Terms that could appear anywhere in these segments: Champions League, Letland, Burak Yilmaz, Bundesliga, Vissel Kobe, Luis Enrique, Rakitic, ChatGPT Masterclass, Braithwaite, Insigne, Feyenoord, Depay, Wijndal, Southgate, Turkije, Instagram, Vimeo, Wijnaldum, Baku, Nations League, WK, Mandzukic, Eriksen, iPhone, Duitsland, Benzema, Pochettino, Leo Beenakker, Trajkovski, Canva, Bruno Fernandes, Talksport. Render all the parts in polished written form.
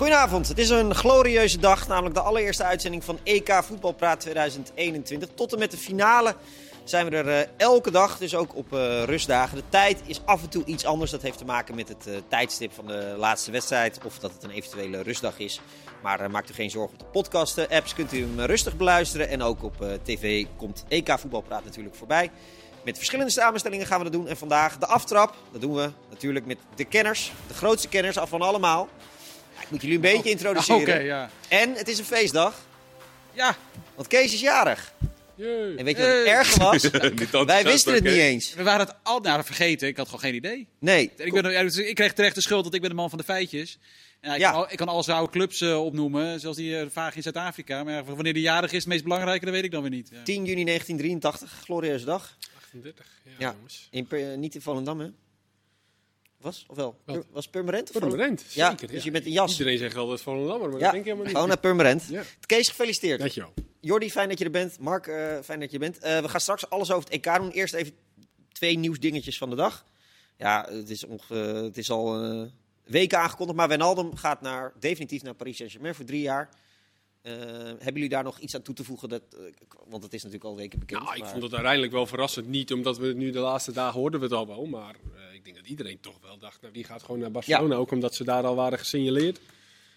Goedenavond, het is een glorieuze dag, namelijk de allereerste uitzending van EK Voetbalpraat 2021. Tot en met de finale zijn we er elke dag, dus ook op rustdagen. De tijd is af en toe iets anders, dat heeft te maken met het tijdstip van de laatste wedstrijd of dat het een eventuele rustdag is. Maar maakt u geen zorgen, op de podcasten, apps kunt u hem rustig beluisteren en ook op tv komt EK Voetbalpraat natuurlijk voorbij. Met verschillende samenstellingen gaan we dat doen en vandaag de aftrap, dat doen we natuurlijk met de kenners, de grootste kenners af van allemaal. Ik moet jullie een beetje introduceren. Okay, ja. En het is een feestdag. Ja. Want Kees is jarig. Jee. En weet je wat het erg was? Wij wisten het niet eens. We waren het al vergeten. Ik had gewoon geen idee. Nee. Ik kreeg terecht de schuld dat ik ben de man van de feitjes. Ja, ik kan al zijn oude clubs opnoemen. Zelfs die vaag in Zuid-Afrika. Maar wanneer die jarig is, het meest belangrijke, dat weet ik dan weer niet. Ja. 10 juni 1983. Glorieuze dag. 38. Ja. Niet in Volendam, hè? Was? Of wel? Wat? Was Purmerend? Purmerend, zeker. Ja, dus je bent een jas. Iedereen zegt altijd van Lammer, maar dat denk ik helemaal niet. Gewoon naar Purmerend. Ja. Kees, gefeliciteerd. Dankjewel. Jordi, fijn dat je er bent. Mark, fijn dat je er bent. We gaan straks alles over het EK doen. Eerst even 2 nieuwsdingetjes van de dag. Ja, het is al weken aangekondigd, maar Wijnaldum gaat definitief naar Paris Saint-Germain voor 3 jaar. Hebben jullie daar nog iets aan toe te voegen? Want het is natuurlijk al weken bekend. Nou, ik vond het uiteindelijk wel verrassend. Niet omdat we het nu de laatste dagen hoorden we het al wel. Maar ik denk dat iedereen toch wel dacht, die gaat gewoon naar Barcelona. Ja. Ook omdat ze daar al waren gesignaleerd.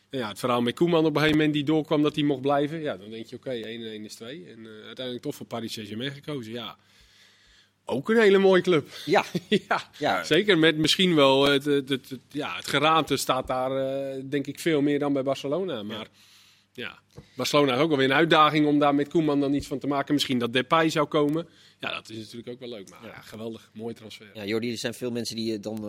En ja, het verhaal met Koeman op een gegeven moment die doorkwam dat hij mocht blijven. Ja, dan denk je oké, 1-1 is 2. En uiteindelijk toch voor Paris Saint-Germain gekozen. Ja, ook een hele mooie club. Ja, ja. Zeker. Met misschien wel het geraamte staat daar denk ik veel meer dan bij Barcelona. Maar... Ja, Barcelona is ook alweer een uitdaging om daar met Koeman dan iets van te maken. Misschien dat Depay zou komen. Ja, dat is natuurlijk ook wel leuk. Maar geweldig, mooi transfer. Ja, Jordi, er zijn veel mensen die dan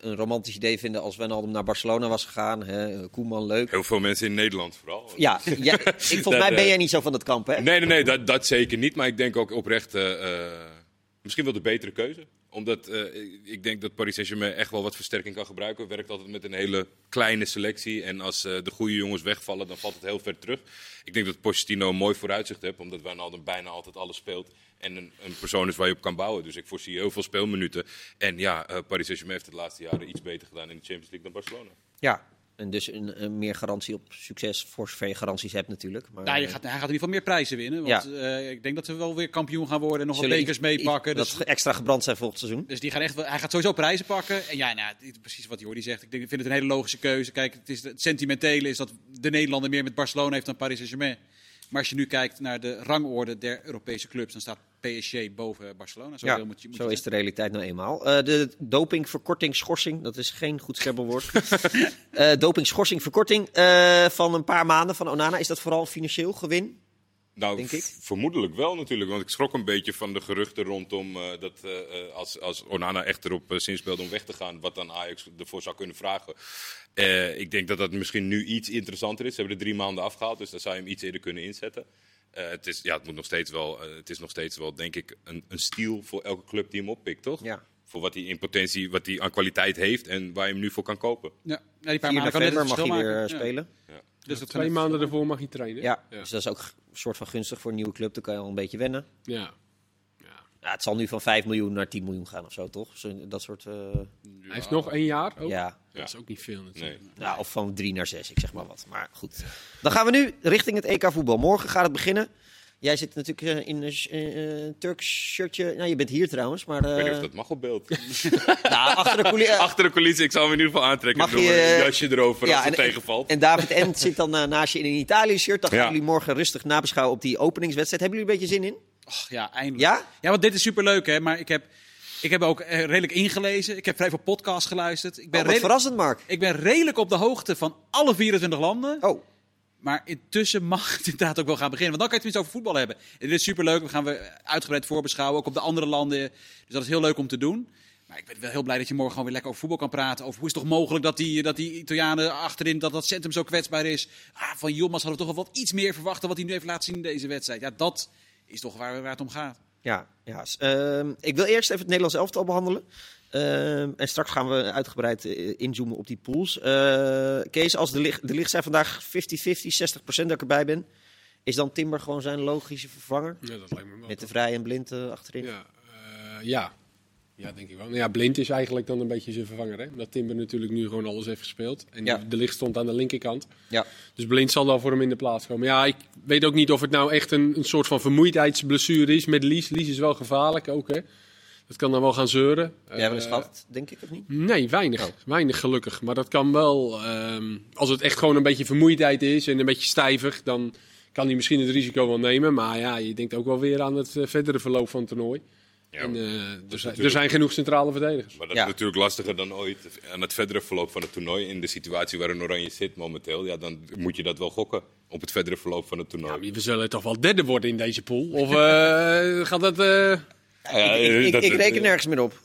een romantisch idee vinden als Wijnaldum naar Barcelona was gegaan. Hè? Koeman, leuk. Heel veel mensen in Nederland vooral. Ja, volgens mij ben jij niet zo van dat kamp, hè? Nee, dat zeker niet. Maar ik denk ook oprecht misschien wel de betere keuze. Omdat ik denk dat Paris Saint-Germain echt wel wat versterking kan gebruiken. Werkt altijd met een hele kleine selectie. En als de goede jongens wegvallen, dan valt het heel ver terug. Ik denk dat Pochettino een mooi vooruitzicht heeft. Omdat Wijnaldum bijna altijd alles speelt. En een persoon is waar je op kan bouwen. Dus ik voorzie heel veel speelminuten. En Paris Saint-Germain heeft het de laatste jaren iets beter gedaan in de Champions League dan Barcelona. Ja. En dus een meer garantie op succes, voor zover je garanties hebt natuurlijk. Maar, hij gaat in ieder geval meer prijzen winnen. Want ik denk dat ze wel weer kampioen gaan worden en nog wat bekers meepakken. Dat dus extra gebrand zijn volgend seizoen. Dus hij gaat sowieso prijzen pakken. En precies wat Jordi zegt. Ik vind het een hele logische keuze. Kijk, het sentimentele is dat de Nederlander meer met Barcelona heeft dan Paris Saint-Germain. Maar als je nu kijkt naar de rangorde der Europese clubs, dan staat PSG boven Barcelona. Zo, zo is de realiteit nou eenmaal. De dopingverkorting-schorsing, dat is geen goed schebbelwoord. Doping-schorsing-verkorting van een paar maanden van Onana. Is dat vooral financieel gewin? Nou, denk ik. Vermoedelijk wel natuurlijk. Want ik schrok een beetje van de geruchten rondom dat als Onana echt erop zinspeelde om weg te gaan, wat dan Ajax ervoor zou kunnen vragen. Ik denk dat dat misschien nu iets interessanter is. Ze hebben er 3 maanden afgehaald, dus dan zou je hem iets eerder kunnen inzetten. Het is nog steeds wel, denk ik, een steal voor elke club die hem oppikt, toch? Ja. Voor wat hij in potentie, wat hij aan kwaliteit heeft en waar je hem nu voor kan kopen. Ja, die paar maanden mag hij weer spelen. Ja. Dus 2 maanden ervoor mag hij trainen. Ja, dus dat is ook een soort van gunstig voor een nieuwe club. Dan kan je al een beetje wennen. Ja, het zal nu van 5 miljoen naar 10 miljoen gaan of zo, toch? Dat soort... Hij heeft nog 1 jaar ook. Ja. Dat is ook niet veel natuurlijk. Nee. Nou, of van 3 naar 6, ik zeg maar wat. Maar goed. Dan gaan we nu richting het EK voetbal. Morgen gaat het beginnen. Jij zit natuurlijk in een Turks shirtje. Nou, je bent hier trouwens, maar... Ik weet niet of dat mag op beeld. Nou, achter de coulissen, ik zal hem in ieder geval aantrekken. Mag een jasje erover als het tegenvalt. En David Ent zit dan naast je in een Italië shirt. Dan gaan jullie morgen rustig nabeschouwen op die openingswedstrijd. Hebben jullie een beetje zin in? Och, ja, eindelijk. Ja? Ja, want dit is superleuk, hè. Maar ik heb ook redelijk ingelezen. Ik heb vrij veel podcasts geluisterd. Verrassend, Mark. Ik ben redelijk op de hoogte van alle 24 landen. Oh. Maar intussen mag het inderdaad ook wel gaan beginnen. Want dan kan je het tenminste over voetbal hebben. En dit is superleuk. We gaan uitgebreid voorbeschouwen. Ook op de andere landen. Dus dat is heel leuk om te doen. Maar ik ben wel heel blij dat je morgen gewoon weer lekker over voetbal kan praten. Over hoe is het toch mogelijk dat die Italianen achterin, dat centrum zo kwetsbaar is. Van Yilmaz hadden we toch wel wat iets meer verwacht dan wat hij nu heeft laten zien in deze wedstrijd. Ja, dat is toch waar het om gaat. Ja. Ik wil eerst even het Nederlands elftal behandelen. En straks gaan we uitgebreid inzoomen op die pools. Kees, als de licht zijn vandaag 50-50, 60% dat ik erbij ben. Is dan Timber gewoon zijn logische vervanger? Ja, dat lijkt me wel. Met de Vrij en Blind achterin? Ja. Ja, denk ik wel. Nou ja, Blind is eigenlijk dan een beetje zijn vervanger, hè? Dat Timber natuurlijk nu gewoon alles heeft gespeeld. En ja. De licht stond aan de linkerkant. Ja. Dus Blind zal dan voor hem in de plaats komen. Ja, ik weet ook niet of het nou echt een soort van vermoeidheidsblessure is met Lies. Lies is wel gevaarlijk ook, hè. Dat kan dan wel gaan zeuren. Jij wel eens gehad, denk ik, of niet? Nee, weinig. Weinig gelukkig. Maar dat kan wel... als het echt gewoon een beetje vermoeidheid is en een beetje stijvig, dan kan hij misschien het risico wel nemen. Maar ja, je denkt ook wel weer aan het verdere verloop van het toernooi. Ja, en, er zijn genoeg centrale verdedigers. Maar dat is natuurlijk lastiger dan ooit. Aan het verdere verloop van het toernooi, in de situatie waarin Oranje zit momenteel, ja, dan moet je dat wel gokken op het verdere verloop van het toernooi. Ja, we zullen toch wel derde worden in deze pool? Of gaat dat... Ik reken nergens meer op.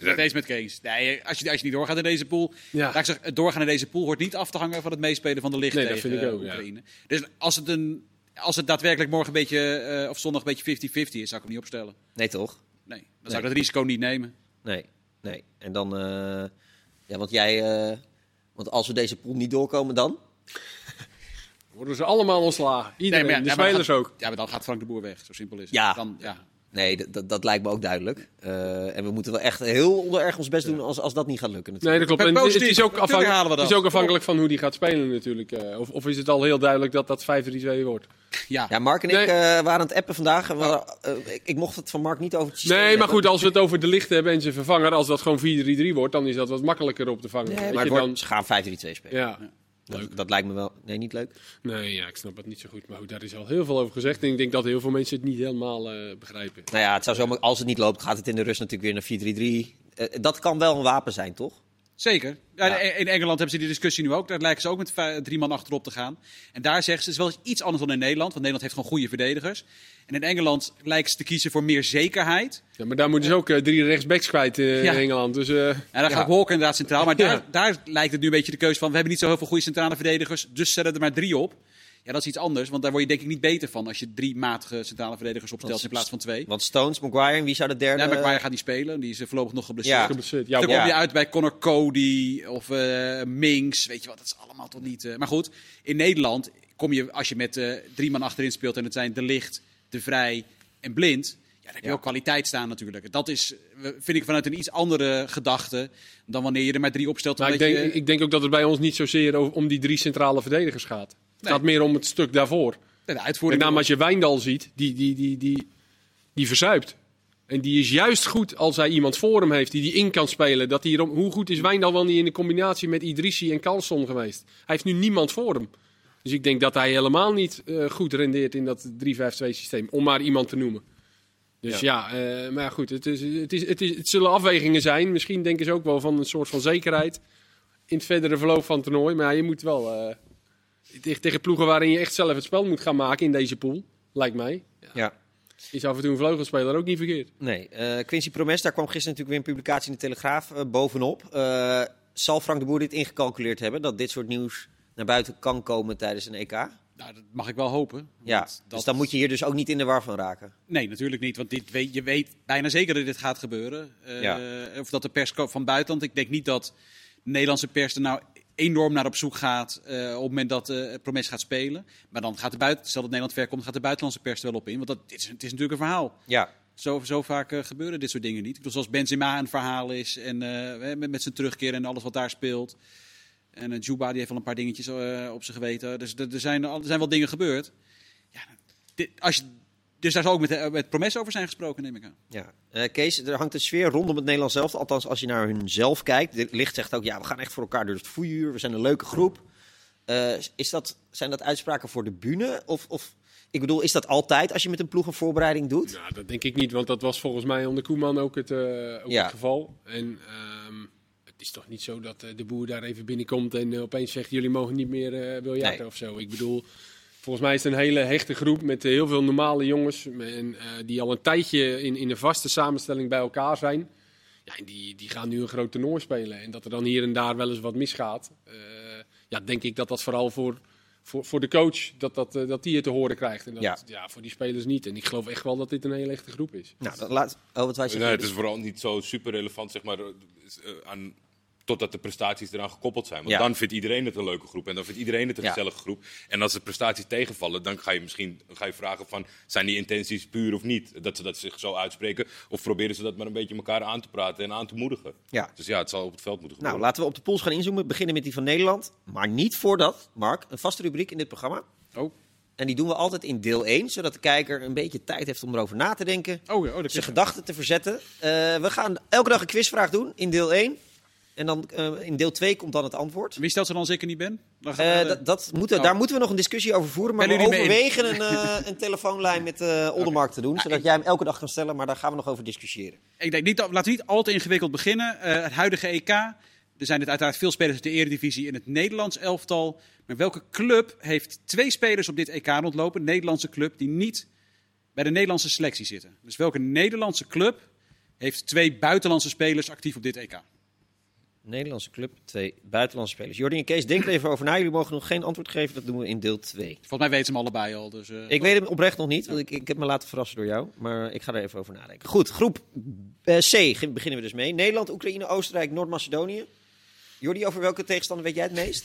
Nou, deze met Kees. Nee, als je niet doorgaat in deze pool... Ja. Ik zeg, het doorgaan in deze pool hoort niet af te hangen van het meespelen van de licht tegen Oekraïne. Ja. Dus als het daadwerkelijk morgen een beetje, of zondag een beetje 50-50 is, zou ik hem niet opstellen. Nee, toch? Nee, dan zou ik dat risico niet nemen. Nee. En dan... want als we deze pool niet doorkomen, dan... worden ze allemaal ontslagen. Iedereen, de spelers ook. Ja, maar dan gaat Frank de Boer weg. Zo simpel is het. Ja. Dan. Nee, dat lijkt me ook duidelijk. En we moeten wel echt heel ondererg ons best doen als dat niet gaat lukken. Natuurlijk. Nee, dat klopt. En het is ook afhankelijk van hoe die gaat spelen natuurlijk. Of is het al heel duidelijk dat 5-3-2 wordt? Ja, Mark en ik waren aan het appen vandaag. Ik mocht het van Mark niet over het systeem hebben. Maar goed, als we het over de lichten hebben en zijn vervanger, als dat gewoon 4-3-3 wordt, dan is dat wat makkelijker op te vangen. Nee, maar ze gaan 5-3-2 spelen. Ja. Dat lijkt me wel... Nee, niet leuk? Nee, ja, ik snap het niet zo goed. Maar goed, daar is al heel veel over gezegd. En ik denk dat heel veel mensen het niet helemaal begrijpen. Nou ja, het zou zomaar, als het niet loopt, gaat het in de rust natuurlijk weer naar 4-3-3. Dat kan wel een wapen zijn, toch? Zeker. Ja. In Engeland hebben ze die discussie nu ook. Daar lijken ze ook met 3 man achterop te gaan. En daar zeggen ze, het is wel iets anders dan in Nederland. Want Nederland heeft gewoon goede verdedigers. En in Engeland lijken ze te kiezen voor meer zekerheid. Ja, maar daar moeten ze ook 3 rechtsbacks kwijt in Engeland. Dus, en dan gaat Walker inderdaad centraal. Maar daar lijkt het nu een beetje de keuze van, we hebben niet zo heel veel goede centrale verdedigers, dus zetten er maar 3 op. Ja, dat is iets anders, want daar word je denk ik niet beter van als je 3 matige centrale verdedigers opstelt in plaats van 2. Want Stones, Maguire, en wie zou de derde... Nee, Maguire gaat niet spelen, die is voorlopig nog geblesseerd. Ja. Dan kom je uit bij Connor Cody of Minks, weet je wat, dat is allemaal toch niet... Maar goed, in Nederland kom je, als je met 3 man achterin speelt en het zijn De Ligt, De Vrij en Blind, dan heb je ook kwaliteit staan natuurlijk. Dat is, vind ik, vanuit een iets andere gedachte dan wanneer je er maar 3 opstelt. Nou, ik denk ook dat het bij ons niet zozeer om die 3 centrale verdedigers gaat. Het gaat meer om het stuk daarvoor. De uitvoering. Met name als je Wijndal ziet, die verzuipt. En die is juist goed als hij iemand voor hem heeft die in kan spelen. Hoe goed is Wijndal wel niet in de combinatie met Idrissi en Carlson geweest? Hij heeft nu niemand voor hem. Dus ik denk dat hij helemaal niet goed rendeert in dat 3-5-2-systeem. Om maar iemand te noemen. Dus maar goed, het zullen afwegingen zijn. Misschien denken ze ook wel van een soort van zekerheid in het verdere verloop van het toernooi. Maar ja, je moet wel... tegen ploegen waarin je echt zelf het spel moet gaan maken in deze pool, lijkt mij. Ja. Is af en toe een vleugelspeler ook niet verkeerd. Nee, Quincy Promes, daar kwam gisteren natuurlijk weer een publicatie in de Telegraaf bovenop. Zal Frank de Boer dit ingecalculeerd hebben, dat dit soort nieuws naar buiten kan komen tijdens een EK? Nou, dat mag ik wel hopen. Ja, dus dan moet je hier dus ook niet in de war van raken. Nee, natuurlijk niet, want je weet bijna zeker dat dit gaat gebeuren. Of dat de pers van buitenland, ik denk niet dat de Nederlandse pers er nou enorm naar op zoek gaat op het moment dat Promes gaat spelen. Maar dan gaat stel dat Nederland ver komt, gaat de buitenlandse pers er wel op in. Want het is natuurlijk een verhaal. Ja. Zo vaak gebeuren dit soort dingen niet. Ik bedoel, zoals Benzema een verhaal is en met zijn terugkeer en alles wat daar speelt. En Juba die heeft al een paar dingetjes op zijn geweten. Dus er zijn wel dingen gebeurd. Ja, dus daar zal ook met Promes over zijn gesproken, neem ik aan. Ja. Kees, er hangt een sfeer rondom het Nederlands elftal. Althans, als je naar hun zelf kijkt. De Ligt zegt ook, we gaan echt voor elkaar door het vuur. We zijn een leuke groep. Zijn dat uitspraken voor de bühne? Of, ik bedoel, is dat altijd als je met een ploeg een voorbereiding doet? Nou, dat denk ik niet, want dat was volgens mij onder Koeman ook het geval. En het is toch niet zo dat de Boer daar even binnenkomt en opeens zegt, jullie mogen niet meer biljarten of zo. Ik bedoel... Volgens mij is het een hele hechte groep met heel veel normale jongens. En, die al een tijdje in een vaste samenstelling bij elkaar zijn. Ja, en die gaan nu een groot toernooi spelen. En dat er dan hier en daar wel eens wat misgaat. Denk ik dat vooral voor de coach, dat die het te horen krijgt. En dat, voor die spelers niet. En ik geloof echt wel dat dit een hele echte groep is. Nou, het is vooral niet zo super relevant, zeg maar, aan... Totdat de prestaties eraan gekoppeld zijn. Want dan vindt iedereen het een leuke groep. En dan vindt iedereen het een gezellige groep. En als de prestaties tegenvallen, dan ga je misschien vragen van... zijn die intenties puur of niet? Dat ze dat zich zo uitspreken. Of proberen ze dat maar een beetje elkaar aan te praten en aan te moedigen. Ja. Dus ja, het zal op het veld moeten gebeuren. Nou, laten we op de pools gaan inzoomen. Beginnen met die van Nederland. Maar niet voordat, Mark, een vaste rubriek in dit programma. Oh. En die doen we altijd in deel 1, zodat de kijker een beetje tijd heeft om erover na te denken. Zijn gedachten te verzetten. We gaan elke dag een quizvraag doen in deel 1. En dan in deel 2 komt dan het antwoord. Wie stelt ze dan zeker niet ben? Daar moeten we nog een discussie over voeren. Maar we overwegen een telefoonlijn met Oldenmark te doen. Zodat jij hem elke dag kan stellen, maar daar gaan we nog over discussiëren. Ik denk, laten we niet al te ingewikkeld beginnen. Het huidige EK. Er zijn uiteraard veel spelers uit de Eredivisie in het Nederlands elftal. Maar welke club heeft 2 spelers op dit EK rondlopen? Een Nederlandse club die niet bij de Nederlandse selectie zitten. Dus welke Nederlandse club heeft 2 buitenlandse spelers actief op dit EK? Nederlandse club, 2 buitenlandse spelers. Jordi en Kees, denk er even over na. Jullie mogen nog geen antwoord geven. Dat doen we in deel 2. Volgens mij weten ze hem allebei al. Dus, ik weet hem oprecht nog niet. Want ik heb me laten verrassen door jou. Maar ik ga er even over nadenken. Goed, groep C beginnen we dus mee. Nederland, Oekraïne, Oostenrijk, Noord-Macedonië. Jordi, over welke tegenstander weet jij het meest?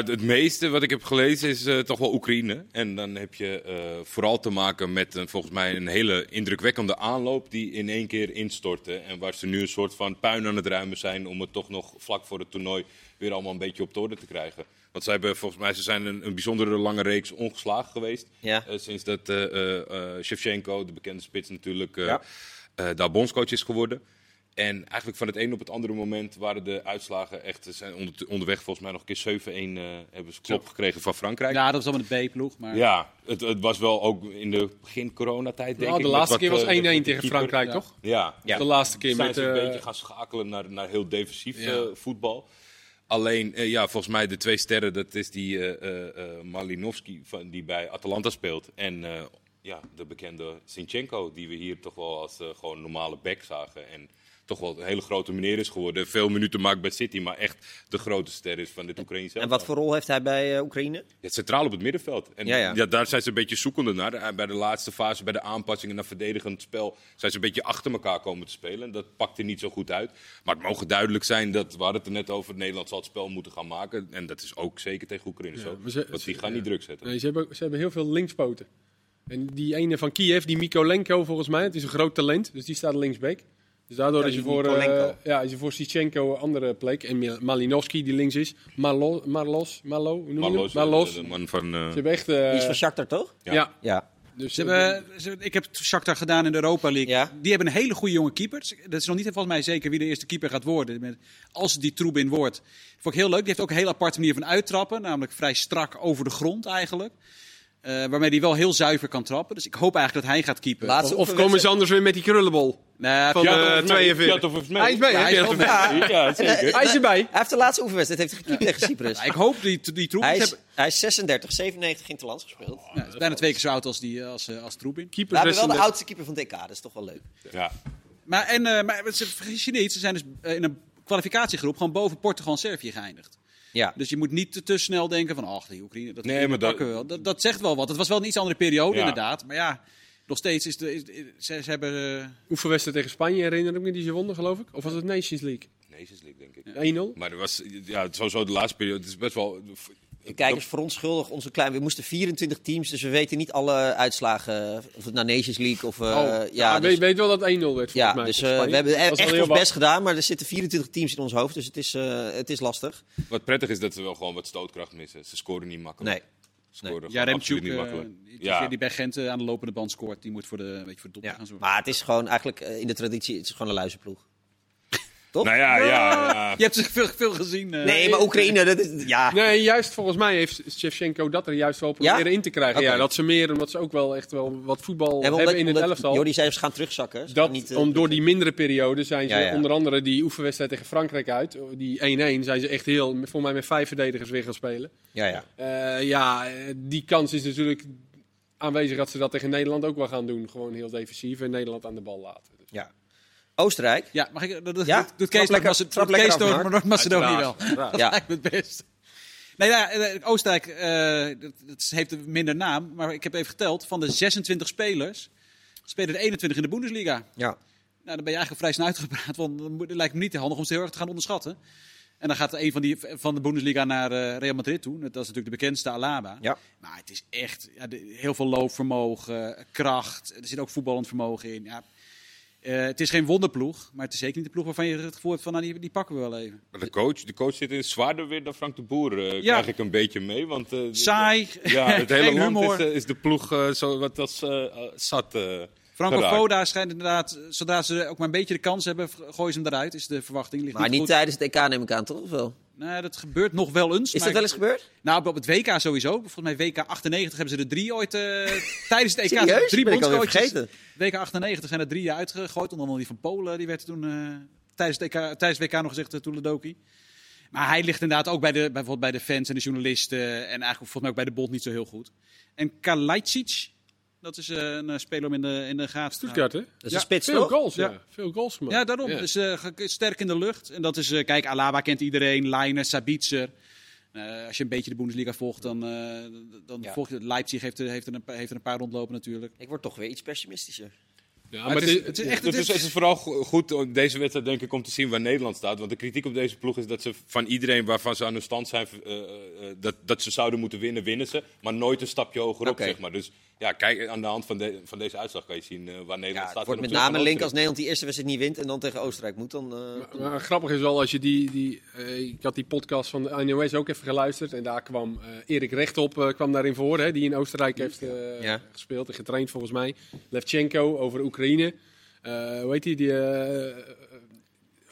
Het meeste wat ik heb gelezen is toch wel Oekraïne. En dan heb je vooral te maken met volgens mij een hele indrukwekkende aanloop die in één keer instortte. En waar ze nu een soort van puin aan het ruimen zijn om het toch nog vlak voor het toernooi weer allemaal een beetje op de orde te krijgen. Want ze hebben volgens mij een bijzondere lange reeks ongeslagen geweest. Ja. Sinds dat Shevchenko, de bekende spits natuurlijk, daar bondscoach is geworden. En eigenlijk van het ene op het andere moment waren de uitslagen echt... Ze zijn onderweg volgens mij nog een keer 7-1 hebben ze klop gekregen van Frankrijk. Ja, dat was dan met de B-ploeg. Maar... Ja, het was wel ook in de begin coronatijd, denk ik. De laatste keer was 1-1 tegen Frankrijk, toch? Ja. De laatste keer zijn ze een beetje gaan schakelen naar heel defensief voetbal. Alleen, volgens mij de 2 sterren, dat is die Malinowski die bij Atalanta speelt. En... de bekende Shevchenko, die we hier toch wel als gewoon normale back zagen. En toch wel een hele grote meneer is geworden. Veel minuten maakt bij City, maar echt de grote ster is van dit Oekraïense. En wat voor rol heeft hij bij Oekraïne? Ja, centraal op het middenveld. En daar zijn ze een beetje zoekende naar. Bij de laatste fase, bij de aanpassingen naar verdedigend spel... zijn ze een beetje achter elkaar komen te spelen. En dat pakte niet zo goed uit. Maar het mogen duidelijk zijn dat, we hadden het er net over... Nederland zal het spel moeten gaan maken. En dat is ook zeker tegen Oekraïne zo. Want die gaan niet druk zetten. Nee, ze hebben heel veel linkspoten. En die ene van Kiev, die Mikolenko volgens mij, het is een groot talent. Dus die staat linksback. Dus daardoor is je voor Shevchenko een andere plek. En Malinowski, die links is. Marlos. De man van... Ze hebben echt... Die is van Shakhtar, toch? Ja. Dus ik heb Shakhtar gedaan in de Europa League. Ja. Die hebben een hele goede jonge keeper. Dat is nog niet volgens mij zeker wie de eerste keeper gaat worden. Als die Troebin wordt. Dat vond ik heel leuk. Die heeft ook een heel aparte manier van uittrappen. Namelijk vrij strak over de grond eigenlijk. Waarmee hij wel heel zuiver kan trappen. Dus ik hoop eigenlijk dat hij gaat keepen. Of komen ze anders weer met die krullenbol? Nee, van 42. Hij is mee. Hij is erbij. Hij heeft de laatste oefenwedstrijd gekiept tegen Cyprus. Ik hoop die Troebin... Hij is 36, 97 in het land gespeeld. Hij is bijna 2 keer zo oud als Troebin. Hij is wel de oudste keeper van DK. Dat is toch wel leuk. Ja. Maar vergis je niet, ze zijn dus in een kwalificatiegroep gewoon boven Portugal en Servië geëindigd. Ja. Dus je moet niet te snel denken van, ach, die Oekraïne, pakken we wel. Dat zegt wel wat. Het was wel een iets andere periode, inderdaad. Maar nog steeds is ze hebben... Oefenwedstrijd tegen Spanje, herinner ik me, die ze wonnen, geloof ik? Of was het Nations League? Nations League, denk ik. Ja. 1-0? Maar dat was sowieso de laatste periode. Het is best wel... De kijkers verontschuldig ons een klein... We moesten 24 teams, dus we weten niet alle uitslagen. Of het naar Nations League of... dus... weet wel dat 1-0 werd volgens mij. Dus we hebben echt ons best gedaan, maar er zitten 24 teams in ons hoofd. Dus het is lastig. Wat prettig is dat ze wel gewoon wat stootkracht missen. Ze scoren niet makkelijk. Nee. Ja, Remtjouk, die bij Gent aan de lopende band scoort. Die moet voor de dop gaan zorgen. Maar het is gewoon eigenlijk in de traditie, het is gewoon een luizenploeg. Top? Nou ja. Je hebt ze veel gezien. Nee, maar Oekraïne, dat is... Ja. Nee, juist volgens mij heeft Shevchenko dat er juist wel proberen in te krijgen. Okay. Ja, dat ze meer, omdat ze ook wel echt wel wat voetbal hebben in het elftal. Jordi zei, ze gaan terugzakken. Door die mindere periode zijn ze onder andere die oefenwedstrijd tegen Frankrijk uit. Die 1-1 zijn ze echt heel, volgens mij met 5 verdedigers weer gaan spelen. Die kans is natuurlijk aanwezig dat ze dat tegen Nederland ook wel gaan doen. Gewoon heel defensief en Nederland aan de bal laten. Dus. Ja. Oostenrijk? Ja, mag ik? Dat doet Kees door Noord-Macedonië wel. Dat lijkt me het best. Nee, Oostenrijk dat heeft een minder naam, maar ik heb even geteld. Van de 26 spelers spelen er 21 in de Bundesliga. Ja. Nou, dan ben je eigenlijk vrij snel uitgepraat, want het lijkt me niet handig om ze heel erg te gaan onderschatten. En dan gaat een van de Bundesliga naar Real Madrid toe. Dat is natuurlijk de bekendste, Alaba. Ja. Maar het is echt heel veel loopvermogen, kracht. Er zit ook voetballend vermogen in. Ja. Het is geen wonderploeg, maar het is zeker niet de ploeg waarvan je het gevoel hebt van die pakken we wel even. Maar de coach zit in zwaarder weer dan Frank de Boer, krijg ik een beetje mee. Want, saai, ja, het hele land is de ploeg zo wat als zat. Franco Foda schijnt inderdaad, zodra ze ook maar een beetje de kans hebben, gooien ze hem eruit, is de verwachting. Ligt maar niet tijdens het EK neem ik aan, toch? Of wel? Nou, dat gebeurt nog wel eens. Is dat wel eens gebeurd? Nou, op het WK sowieso. Volgens mij WK 98 hebben ze er 3 ooit tijdens het EK. Serieus? Drie bondscoaches. WK 98 zijn er 3 uitgegooid. Onder andere die van Polen, die werd toen tijdens het WK nog gezegd toeledoki. Maar hij ligt inderdaad ook bijvoorbeeld bij de fans en de journalisten. En eigenlijk volgens mij ook bij de bond niet zo heel goed. En Kalajdzic... Dat is een speler om in de gaten. Stuttgart, hè? Dat is een spits, veel goals, ja. Veel goals gemaakt. Ja, daarom. Ja. Dus sterk in de lucht. En dat is, kijk, Alaba kent iedereen. Leiner, Sabitzer. Als je een beetje de Bundesliga volgt, dan volg je... Leipzig heeft er een paar rondlopen natuurlijk. Ik word toch weer iets pessimistischer. Ja, maar het is vooral goed om deze wedstrijd, denk ik, om te zien waar Nederland staat. Want de kritiek op deze ploeg is dat ze van iedereen waarvan ze aan hun stand zijn, dat ze zouden moeten winnen, winnen ze. Maar nooit een stapje hoger op, zeg maar. Dus ja, kijk, aan de hand van deze uitslag kan je zien waar Nederland staat. Het wordt met name link als Nederland die eerste wedstrijd niet wint en dan tegen Oostenrijk moet. Maar grappig is wel, als je ik had die podcast van de NOS ook even geluisterd. En daar kwam Erik Rechtop kwam daarin voor, hè, die in Oostenrijk heeft gespeeld en getraind volgens mij. Shevchenko over Oekraïne. Hoe heet die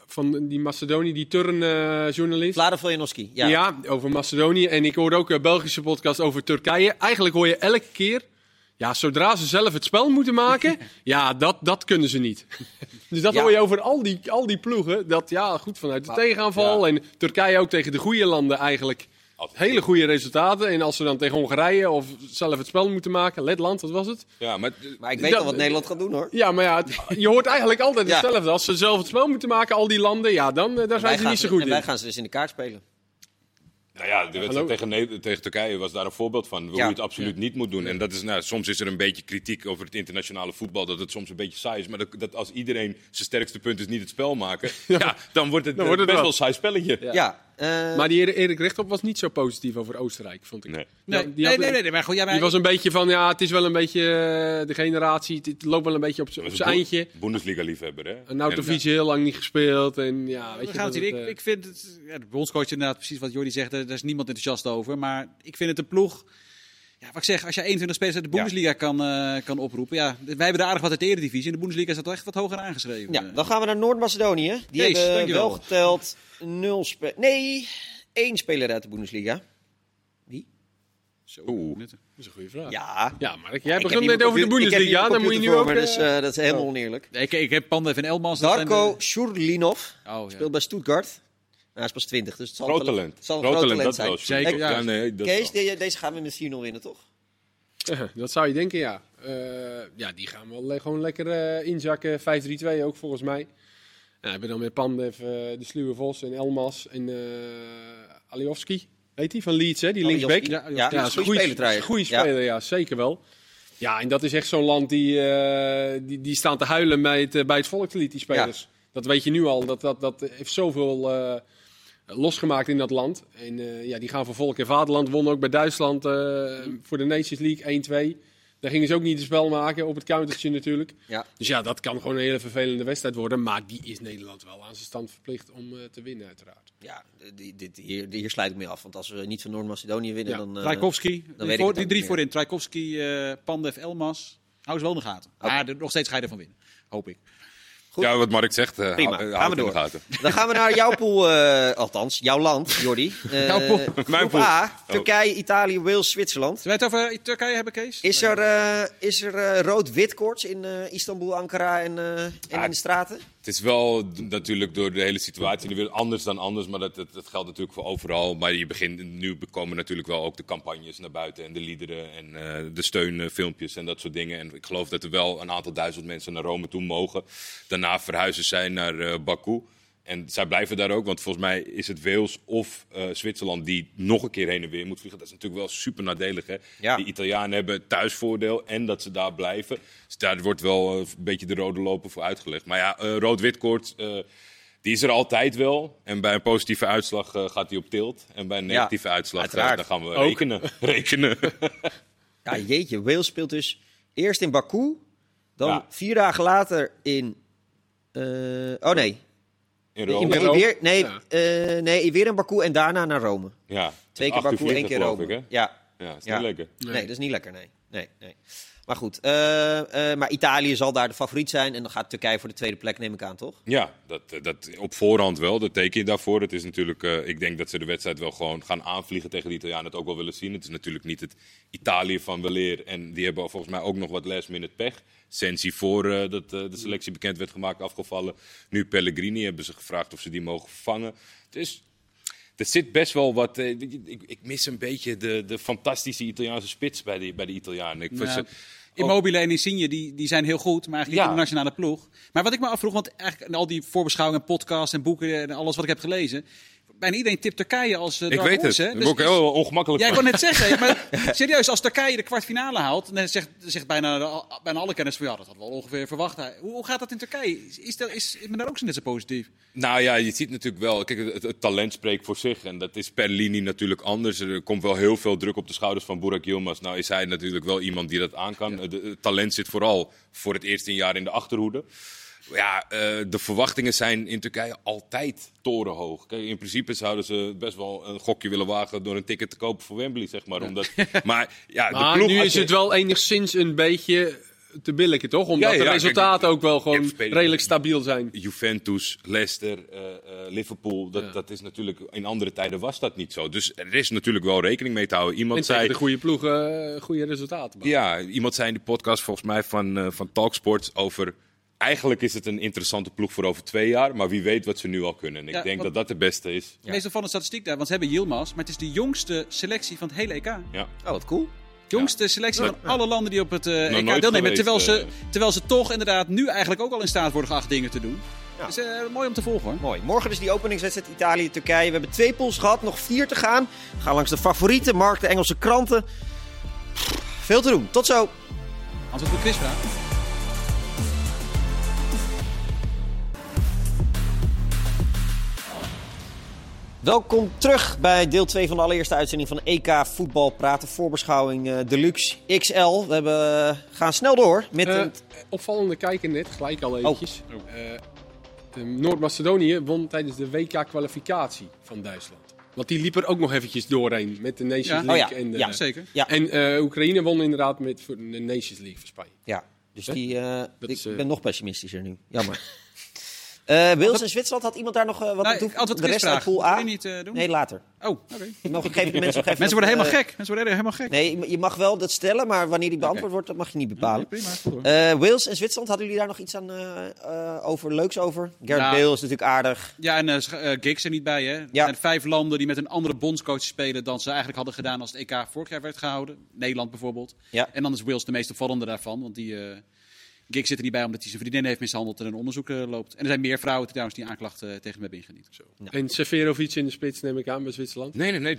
van die Macedonië, die turnjournalist? Malinowski, ja. Ja, over Macedonië. En ik hoorde ook een Belgische podcast over Turkije. Eigenlijk hoor je elke keer... Ja, zodra ze zelf het spel moeten maken, ja, dat kunnen ze niet. Dus dat hoor je over al die ploegen. Dat goed vanuit de tegenaanval. Ja. En Turkije ook tegen de goede landen eigenlijk. Hele goede resultaten. En als ze dan tegen Hongarije of zelf het spel moeten maken. Letland, wat was het? Ja, maar ik weet al wat Nederland gaat doen, hoor. Ja, maar je hoort eigenlijk altijd hetzelfde. Als ze zelf het spel moeten maken, al die landen, daar zijn ze niet zo goed in. En wij gaan ze dus in de kaart spelen. Nou ja, de wedstrijd tegen Turkije was daar een voorbeeld van. Hoe je het absoluut niet moet doen. En dat is, soms is er een beetje kritiek over het internationale voetbal. Dat het soms een beetje saai is. Maar dat als iedereen zijn sterkste punt is niet het spel maken. Dan wordt het best wel een saai spelletje. Ja. Maar die Erik Rechtop was niet zo positief over Oostenrijk, vond ik. Die was een beetje van, het is wel een beetje de generatie. Het loopt wel een beetje op zijn eindje. Bundesliga-liefhebber, hè? Een Nautovic heel lang niet gespeeld. En, ik vind het... Ja, de bondscoach inderdaad, precies wat Jordi zegt, daar is niemand enthousiast over. Maar ik vind het een ploeg... Ja, wat ik zeg, als je 21 spelers uit de Bundesliga kan oproepen. Ja, wij hebben daar aardig wat uit de Eredivisie. In de Bundesliga is dat toch echt wat hoger aangeschreven. Ja, dan gaan we naar Noord-Macedonië. Die hebben wel geteld 1 speler uit de Bundesliga. Wie? Zo, dat is een goede vraag. Ja Mark, jij begint net over de Bundesliga. Dan moet je nu ook... Dus, dat is helemaal oneerlijk. Nee, ik heb Pandev en Elmas. Darko Šurlinov speelt bij Stuttgart. Hij is pas 20, dus het zal groot talent zijn. Dat zeker. Kees, deze gaan we misschien nog winnen, toch? Dat zou je denken, ja. Die gaan wel gewoon lekker inzakken. 5-3-2 ook, volgens mij. We hebben dan met Pandev, de sluwe Vos en Elmas en Aliowski. Heet die van Leeds, hè? Die linksback. Ja, dat is een goede speler. Goede speler, ja, zeker wel. Ja, en dat is echt zo'n land die staan te huilen bij het volkslied, die spelers. Ja. Dat weet je nu al. Dat heeft zoveel... losgemaakt in dat land. En die gaan voor volk en vaderland. Wonnen ook bij Duitsland voor de Nations League 1-2. Daar gingen ze ook niet het spel maken. Op het countertje natuurlijk. Ja. Dus dat kan gewoon een hele vervelende wedstrijd worden. Maar die is Nederland wel aan zijn stand verplicht om te winnen, uiteraard. Ja, hier sluit ik mee af. Want als we niet van Noord-Macedonië winnen, dan... Trajkovski. Die 3 voorin. Trajkovski, Pandev, Elmas. Hou ze wel in de gaten. Okay. Maar nog steeds ga je ervan winnen. Hoop ik. Goed. Ja, wat Mark zegt, gaan we door. Dan gaan we naar jouw pool, althans, jouw land, Jordi. Jouw pool. Mijn pool. A, Turkije, Italië, Wales, Zwitserland. Zullen we het over Turkije hebben, Kees? Is er rood-wit koorts in Istanbul, Ankara en in de straten? Het is wel natuurlijk door de hele situatie weer anders dan anders, maar dat geldt natuurlijk voor overal. Maar nu komen natuurlijk wel ook de campagnes naar buiten en de liederen en de steunfilmpjes en dat soort dingen. En ik geloof dat er wel een aantal 1000 mensen naar Rome toe mogen. Daarna verhuizen zij naar Baku. En zij blijven daar ook, want volgens mij is het Wales of Zwitserland die nog een keer heen en weer moet vliegen. Dat is natuurlijk wel super nadelig. Hè? Ja. De Italianen hebben thuisvoordeel en dat ze daar blijven. Dus daar wordt wel een beetje de rode loper voor uitgelegd. Maar ja, rood-witkoord, die is er altijd wel. En bij een positieve uitslag gaat die op tilt. En bij een negatieve uitslag, daar gaan we rekenen. Ja, jeetje, Wales speelt dus eerst in Baku. Dan 4 dagen later in... weer in Baku en daarna naar Rome. Ja. 2 keer Baku, 40, 1 keer Rome. Ik, ja, is niet lekker. Nee, dat is niet lekker, nee. Maar goed, maar Italië zal daar de favoriet zijn. En dan gaat Turkije voor de tweede plek, neem ik aan, toch? Ja, dat op voorhand wel. Dat teken je daarvoor. Het is natuurlijk, ik denk dat ze de wedstrijd wel gewoon gaan aanvliegen tegen de Italianen. Dat ook wel willen zien. Het is natuurlijk niet het Italië van weleer. En die hebben volgens mij ook nog wat last minute pech. Sensi voor dat de selectie bekend werd gemaakt, afgevallen. Nu Pellegrini, hebben ze gevraagd of ze die mogen vervangen. Dus... er zit best wel wat... Ik mis een beetje de fantastische Italiaanse spits bij de Italianen. Immobile en Insigne, die zijn heel goed, maar eigenlijk niet in de nationale ploeg. Maar wat ik me afvroeg, want eigenlijk al die voorbeschouwingen, podcasts en boeken en alles wat ik heb gelezen... bijna iedereen tipt Turkije als ik weet het. Daar word ik heel ongemakkelijk van. Jij kon net zeggen, maar serieus, als Turkije de kwartfinale haalt... dan zegt bijna alle kennis van ja, dat hadden we al ongeveer verwacht. Hoe gaat dat in Turkije? Is men daar ook net zo positief? Nou ja, je ziet natuurlijk wel... Kijk, het talent spreekt voor zich en dat is per linie natuurlijk anders. Er komt wel heel veel druk op de schouders van Burak Yilmaz. Nou is hij natuurlijk wel iemand die dat aan kan. Ja. Het talent zit vooral voor het eerste jaar in de achterhoede. Ja, de verwachtingen zijn in Turkije altijd torenhoog. Kijk, in principe zouden ze best wel een gokje willen wagen door een ticket te kopen voor Wembley, zeg maar. Ja. Maar de ploeg, nu is het wel enigszins een beetje te billijken, toch? Omdat de resultaten ook wel gewoon redelijk stabiel zijn. Juventus, Leicester, Liverpool, dat is natuurlijk... In andere tijden was dat niet zo. Dus er is natuurlijk wel rekening mee te houden. Iemand zei de goede ploeg, goede resultaten. Maar. Ja, iemand zei in de podcast volgens mij van Talksport over... Eigenlijk is het een interessante ploeg voor over 2 jaar, maar wie weet wat ze nu al kunnen. En ik denk dat de beste is. Ja. Meestal van de statistiek daar, want ze hebben Yilmaz, maar het is de jongste selectie van het hele EK. Ja. Oh, wat cool. Jongste selectie van alle landen die op het EK deelnemen. Terwijl ze toch inderdaad nu eigenlijk ook al in staat worden geacht dingen te doen. Ja. Dus mooi om te volgen, hoor. Mooi. Morgen dus die openingswedstrijd Italië-Turkije. We hebben 2 pools gehad, nog 4 te gaan. We gaan langs de favorieten, Mark, de Engelse kranten. Veel te doen. Tot zo. Antwoord op de quizvraag. Welkom terug bij deel 2 van de allereerste uitzending van EK Voetbalpraat. De voorbeschouwing Deluxe XL. We gaan snel door met een... Opvallende kijker net, gelijk al eventjes. Oh. Noord-Macedonië won tijdens de WK-kwalificatie van Duitsland. Want die liep er ook nog eventjes doorheen met de Nations League. Oh, zeker. Ja. En Oekraïne won inderdaad met de Nations League voor Spanje. Ja, dus ik ben nog pessimistischer nu. Jammer. Wales en Zwitserland, had iemand daar nog wat aan toe? De rest uit pool A? Niet, doen? Nee, later. Oh, oké. Mensen worden helemaal gek. Nee, je mag wel dat stellen, maar wanneer die beantwoord wordt, dat mag je niet bepalen. Ja, prima, Wales en Zwitserland, hadden jullie daar nog iets aan over leuks over? Gareth Bale is natuurlijk aardig. Ja, en Giggs er niet bij, hè? Ja. Er zijn 5 landen die met een andere bondscoach spelen dan ze eigenlijk hadden gedaan als het EK vorig jaar werd gehouden. Nederland bijvoorbeeld. Ja. En dan is Wales de meest opvallende daarvan, want die... Giggs zit er niet bij omdat hij zijn vriendin heeft mishandeld en een onderzoek loopt. En er zijn meer vrouwen trouwens die aanklachten tegen hem hebben ingediend. Zo. Nou. En Seferovic in de spits neem ik aan bij Zwitserland? Nee.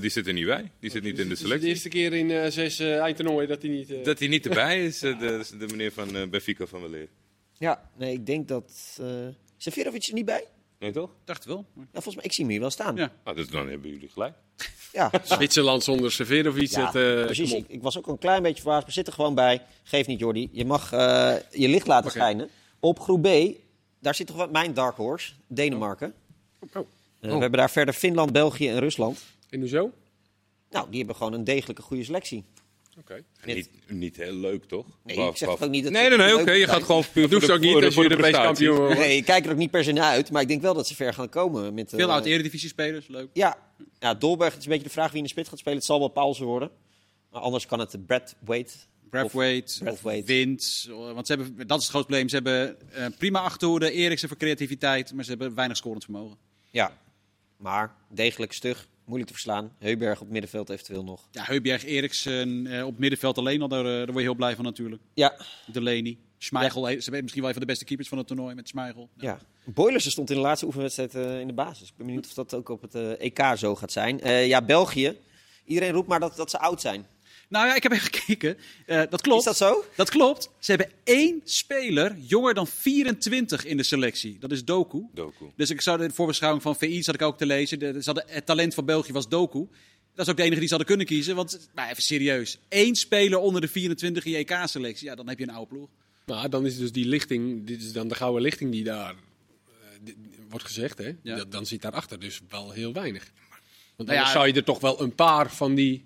Die zit er niet bij. Die zit niet in de selectie. Het is de eerste keer in 6 eindtoernooien dat hij niet... Dat hij niet erbij is, de meneer van Benfica van weleer. Ja, nee, ik denk dat... Seferovic er niet bij? Nee, toch? Dacht wel. Maar... Nou, volgens mij, ik zie hem hier wel staan. Ja. Ah, dus dan hebben jullie gelijk. Ja. Zwitserland zonder Severovic. Ja, precies. Ik was ook een klein beetje verbaasd. Maar zit er gewoon bij. Geef niet, Jordi. Je mag je licht laten schijnen. Op groep B, daar zit toch wat mijn dark horse. Denemarken. Oh. We hebben daar verder Finland, België en Rusland. En hoezo? Nou, die hebben gewoon een degelijke goede selectie. Okay. Niet heel leuk, toch? Nee, ik zeg ook niet dat... Nee, oké. Je gaat gewoon puur voor de prestatie. Nee, ik kijk er ook niet per se naar uit. Maar ik denk wel dat ze ver gaan komen. Met, veel oud-eredivisie-spelers, leuk. Ja. Nou, Dolberg, het is een beetje de vraag wie in de spits gaat spelen. Het zal wel Paulsen worden. Maar anders kan het Braithwaite. Wint. Want dat is het groot probleem. Ze hebben prima achterhoede, Eriksen voor creativiteit. Maar ze hebben weinig scorend vermogen. Ja. Maar degelijk stug. Moeilijk te verslaan. Heuberg op middenveld eventueel nog. Ja, Heuberg, Eriksen op middenveld alleen al. Daar word je heel blij van natuurlijk. Ja. Delaney. Schmeichel, ze weten misschien wel even de beste keepers van het toernooi met Schmeichel. Ja. Boilersen stond in de laatste oefenwedstrijd in de basis. Ik ben benieuwd of dat ook op het EK zo gaat zijn. Ja, België. Iedereen roept maar dat ze oud zijn. Nou ja, ik heb even gekeken. Dat klopt. Is dat zo? Dat klopt. Ze hebben 1 speler jonger dan 24 in de selectie. Dat is Doku. Dus ik zou de voorbeschouwing van VI zat ik ook te lezen. Het talent van België was Doku. Dat is ook de enige die ze hadden kunnen kiezen. Want, nou even serieus, 1 speler onder de 24 in je EK-selectie. Ja, dan heb je een oude ploeg. Maar dan is dus die lichting, dit is dan de gouden lichting die daar wordt gezegd. Hè? Ja. Dan zit daarachter dus wel heel weinig. Want dan zou je er toch wel een paar van die...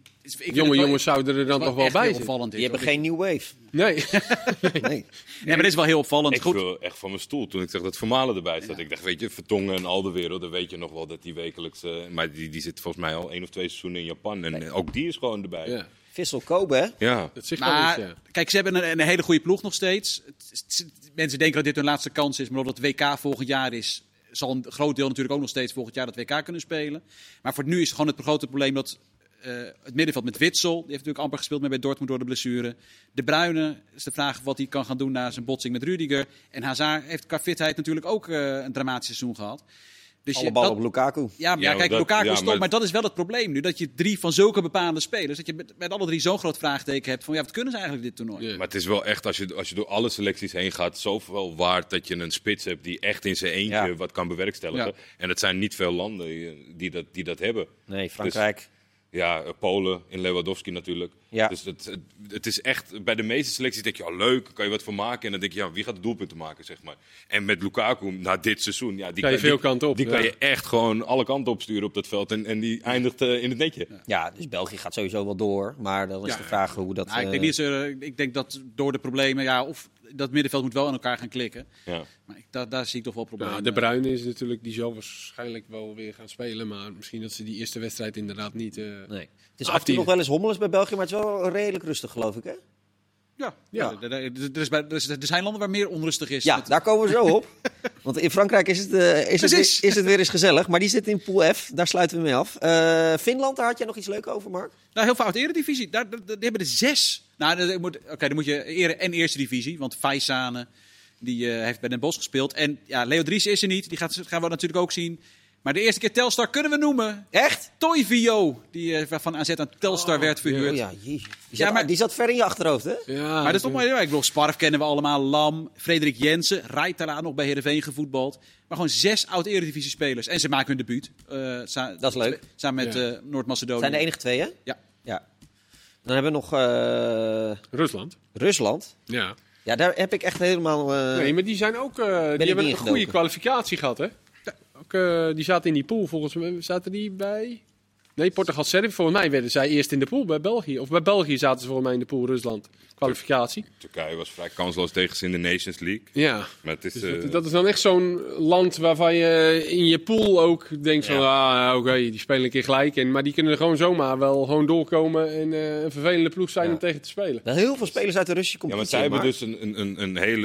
jongens zouden er dan toch wel bij zijn. Die hebben geen new wave. Nee. Maar dit is wel heel opvallend. Ik viel echt van mijn stoel toen ik zag dat Vermalen erbij zat. Ja. Ik dacht, weet je, Vertongen en al de wereld, dan weet je nog wel dat die wekelijks... maar die zit volgens mij al 1 of 2 seizoenen in Japan. En ook die is gewoon erbij. Ja. Vissel Kobe, hè? Ja. Dat zegt maar, wel eens, ja. Kijk, ze hebben een hele goede ploeg nog steeds. Mensen denken dat dit hun laatste kans is, maar omdat het WK volgend jaar is... zal een groot deel natuurlijk ook nog steeds volgend jaar dat WK kunnen spelen. Maar voor nu is het gewoon het grote probleem dat... het middenveld met Witsel, die heeft natuurlijk amper gespeeld bij Dortmund door de blessure. De Bruyne, is de vraag wat hij kan gaan doen na zijn botsing met Rudiger. En Hazard heeft qua fitheid natuurlijk ook een dramatisch seizoen gehad. Dus alle ballen op Lukaku. Ja, maar kijk, Lukaku is top, maar dat is wel het probleem nu. Dat je 3 van zulke bepaalde spelers, dat je met alle 3 zo'n groot vraagteken hebt van wat kunnen ze eigenlijk dit toernooi? Ja. Maar het is wel echt, als je door alle selecties heen gaat, zoveel waard dat je een spits hebt die echt in zijn eentje wat kan bewerkstelligen. Ja. En het zijn niet veel landen die dat hebben. Nee, Frankrijk... Dus, ja, Polen in Lewandowski natuurlijk. Ja. Dus het is echt, bij de meeste selecties denk je, leuk, kan je wat van maken. En dan denk je, wie gaat de doelpunten maken, zeg maar. En met Lukaku, na dit seizoen, kan je echt gewoon alle kanten opsturen op dat veld. En die eindigt in het netje. Ja, dus België gaat sowieso wel door. Maar dan is de vraag hoe dat... Nou, ik denk dat door de problemen, of dat middenveld moet wel aan elkaar gaan klikken. Ja. Maar daar zie ik toch wel problemen. Nou, de Bruyne is natuurlijk, die zal waarschijnlijk wel weer gaan spelen. Maar misschien dat ze die eerste wedstrijd inderdaad niet... nee. Het is af en toe nog wel eens hommeles bij België, maar het is wel redelijk rustig, geloof ik, hè? Ja. Er zijn landen waar meer onrustig is. Ja, daar komen we zo op. Want in Frankrijk is het weer eens gezellig. Maar die zit in Pool F, daar sluiten we mee af. Finland, daar had jij nog iets leuks over, Mark? Nou, heel veel uit de Eredivisie. Daar hebben er 6. Nou, dan moet je Eerste Divisie, want Faisane die heeft bij Den Bosch gespeeld. En ja, Leo Dries is er niet, die gaan we natuurlijk ook zien... Maar de eerste keer Telstar kunnen we noemen. Echt? Toivio, die van AZ aan Telstar werd verhuurd. Ja, jezus. Die zat ver in je achterhoofd, hè? Ja, maar dat is toch maar heel erg. Ik bedoel, Sparf kennen we allemaal. Lam, Frederik Jensen, Rijtala nog bij Heerenveen gevoetbald. Maar gewoon 6 oud-Eredivisie-spelers. En ze maken hun debuut. Dat is leuk. Samen met Noord-Macedonië. Zijn de enige 2, hè? Ja. Dan hebben we nog... Rusland? Ja. Ja, daar heb ik echt helemaal... Nee, maar die zijn ook... die hebben een goede kwalificatie gehad, hè? Die zaten in die pool, volgens mij. Zaten die bij... Nee, Portugal-Servië. Volgens mij werden zij eerst in de pool bij België. Of bij België zaten ze volgens mij in de pool Rusland. Kwalificatie. Turkije was vrij kansloos tegen ze in de Nations League. Ja. Maar het is, dus dat is dan echt zo'n land waarvan je in je pool ook denkt van... die spelen een keer gelijk. Maar die kunnen er gewoon zomaar wel gewoon doorkomen. En een vervelende ploeg zijn om tegen te spelen. Wel heel veel spelers uit de Russische competitie. Ja, want zij hebben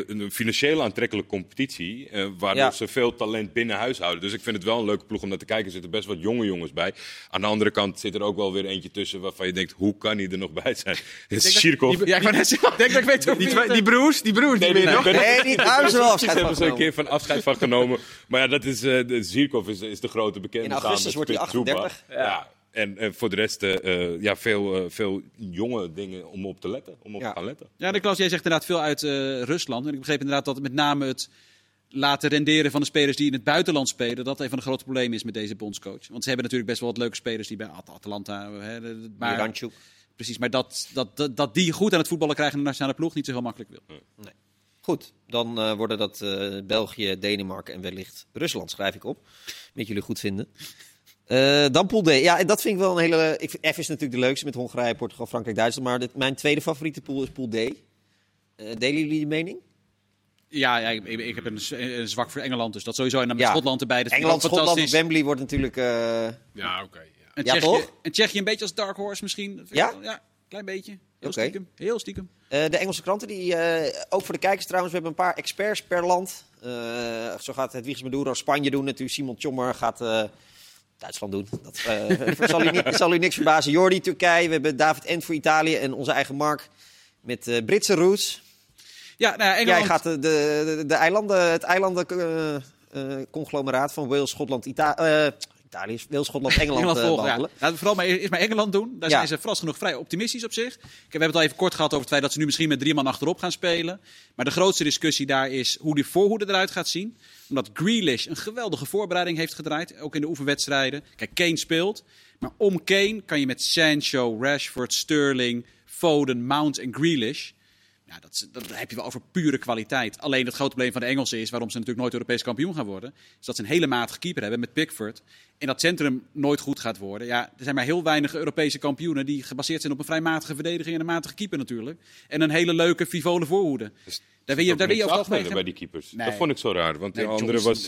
dus een financieel aantrekkelijke competitie. Waardoor ze veel talent binnen huis houden. Dus ik vind het wel een leuke ploeg om naar te kijken. Er zitten best wat jonge jongens bij. Aan de andere kant zit er ook wel weer eentje tussen waarvan je denkt, hoe kan hij er nog bij zijn? Shirkov. Ja, ik denk dat ik weet hoe die broers. Nee, niet daar zo afscheid hebben ze een keer van afscheid van genomen. Maar ja, dat is Shirkov is de grote bekende. In augustus wordt hij 38. Ja. En voor de rest veel jonge dingen om op te letten, te gaan letten. Ja, de Klaus, jij zegt inderdaad veel uit Rusland. En ik begreep inderdaad dat met name het laten renderen van de spelers die in het buitenland spelen... dat een van de grote problemen is met deze bondscoach. Want ze hebben natuurlijk best wel wat leuke spelers die bij Atalanta... Precies, maar dat die goed aan het voetballen krijgen... in de nationale ploeg niet zo heel makkelijk wil. Nee. Goed, dan worden dat België, Denemarken en wellicht Rusland, schrijf ik op. Met jullie goed vinden. Dan Pool D. Ja, dat vind ik wel een hele... F is natuurlijk de leukste met Hongarije, Portugal, Frankrijk, Duitsland... maar mijn tweede favoriete pool is Pool D. Delen jullie de mening? Ja, ik heb een zwak voor Engeland, dus dat sowieso. En dan met Schotland erbij. Dat Engeland, Schotland, Wembley wordt natuurlijk... En Tsjechië een beetje als dark horse misschien. Ja? Ja, klein beetje. Heel stiekem. De Engelse kranten, die ook voor de kijkers trouwens, we hebben een paar experts per land. Zo gaat Hedwiges Maduro Spanje doen natuurlijk. Simon Tjommer gaat Duitsland doen. Dat zal u niks verbazen. Jordi, Turkije. We hebben David Ent voor Italië en onze eigen Mark met Britse roots. Ja, nou, Engeland... Jij gaat de eilanden, het eilandenconglomeraat van Wales, Schotland, Italië, Wales, Schotland, Engeland volgen. Ja. Laten we vooral maar eerst maar Engeland doen. Daar zijn ze verrast genoeg vrij optimistisch op zich. We hebben het al even kort gehad over het feit dat ze nu misschien met 3 man achterop gaan spelen. Maar de grootste discussie daar is hoe die voorhoede eruit gaat zien. Omdat Grealish een geweldige voorbereiding heeft gedraaid. Ook in de oefenwedstrijden. Kijk, Kane speelt. Maar om Kane kan je met Sancho, Rashford, Sterling, Foden, Mount en Grealish... Ja, dat heb je wel over pure kwaliteit. Alleen het grote probleem van de Engelsen is, waarom ze natuurlijk nooit Europees kampioen gaan worden, is dat ze een hele matige keeper hebben met Pickford. En dat centrum nooit goed gaat worden. Ja, er zijn maar heel weinig Europese kampioenen die gebaseerd zijn op een vrij matige verdediging en een matige keeper natuurlijk. En een hele leuke, frivole voorhoede. Dus daar wil je over het algemeen bij die keepers. Nee. Dat vond ik zo raar, want de andere was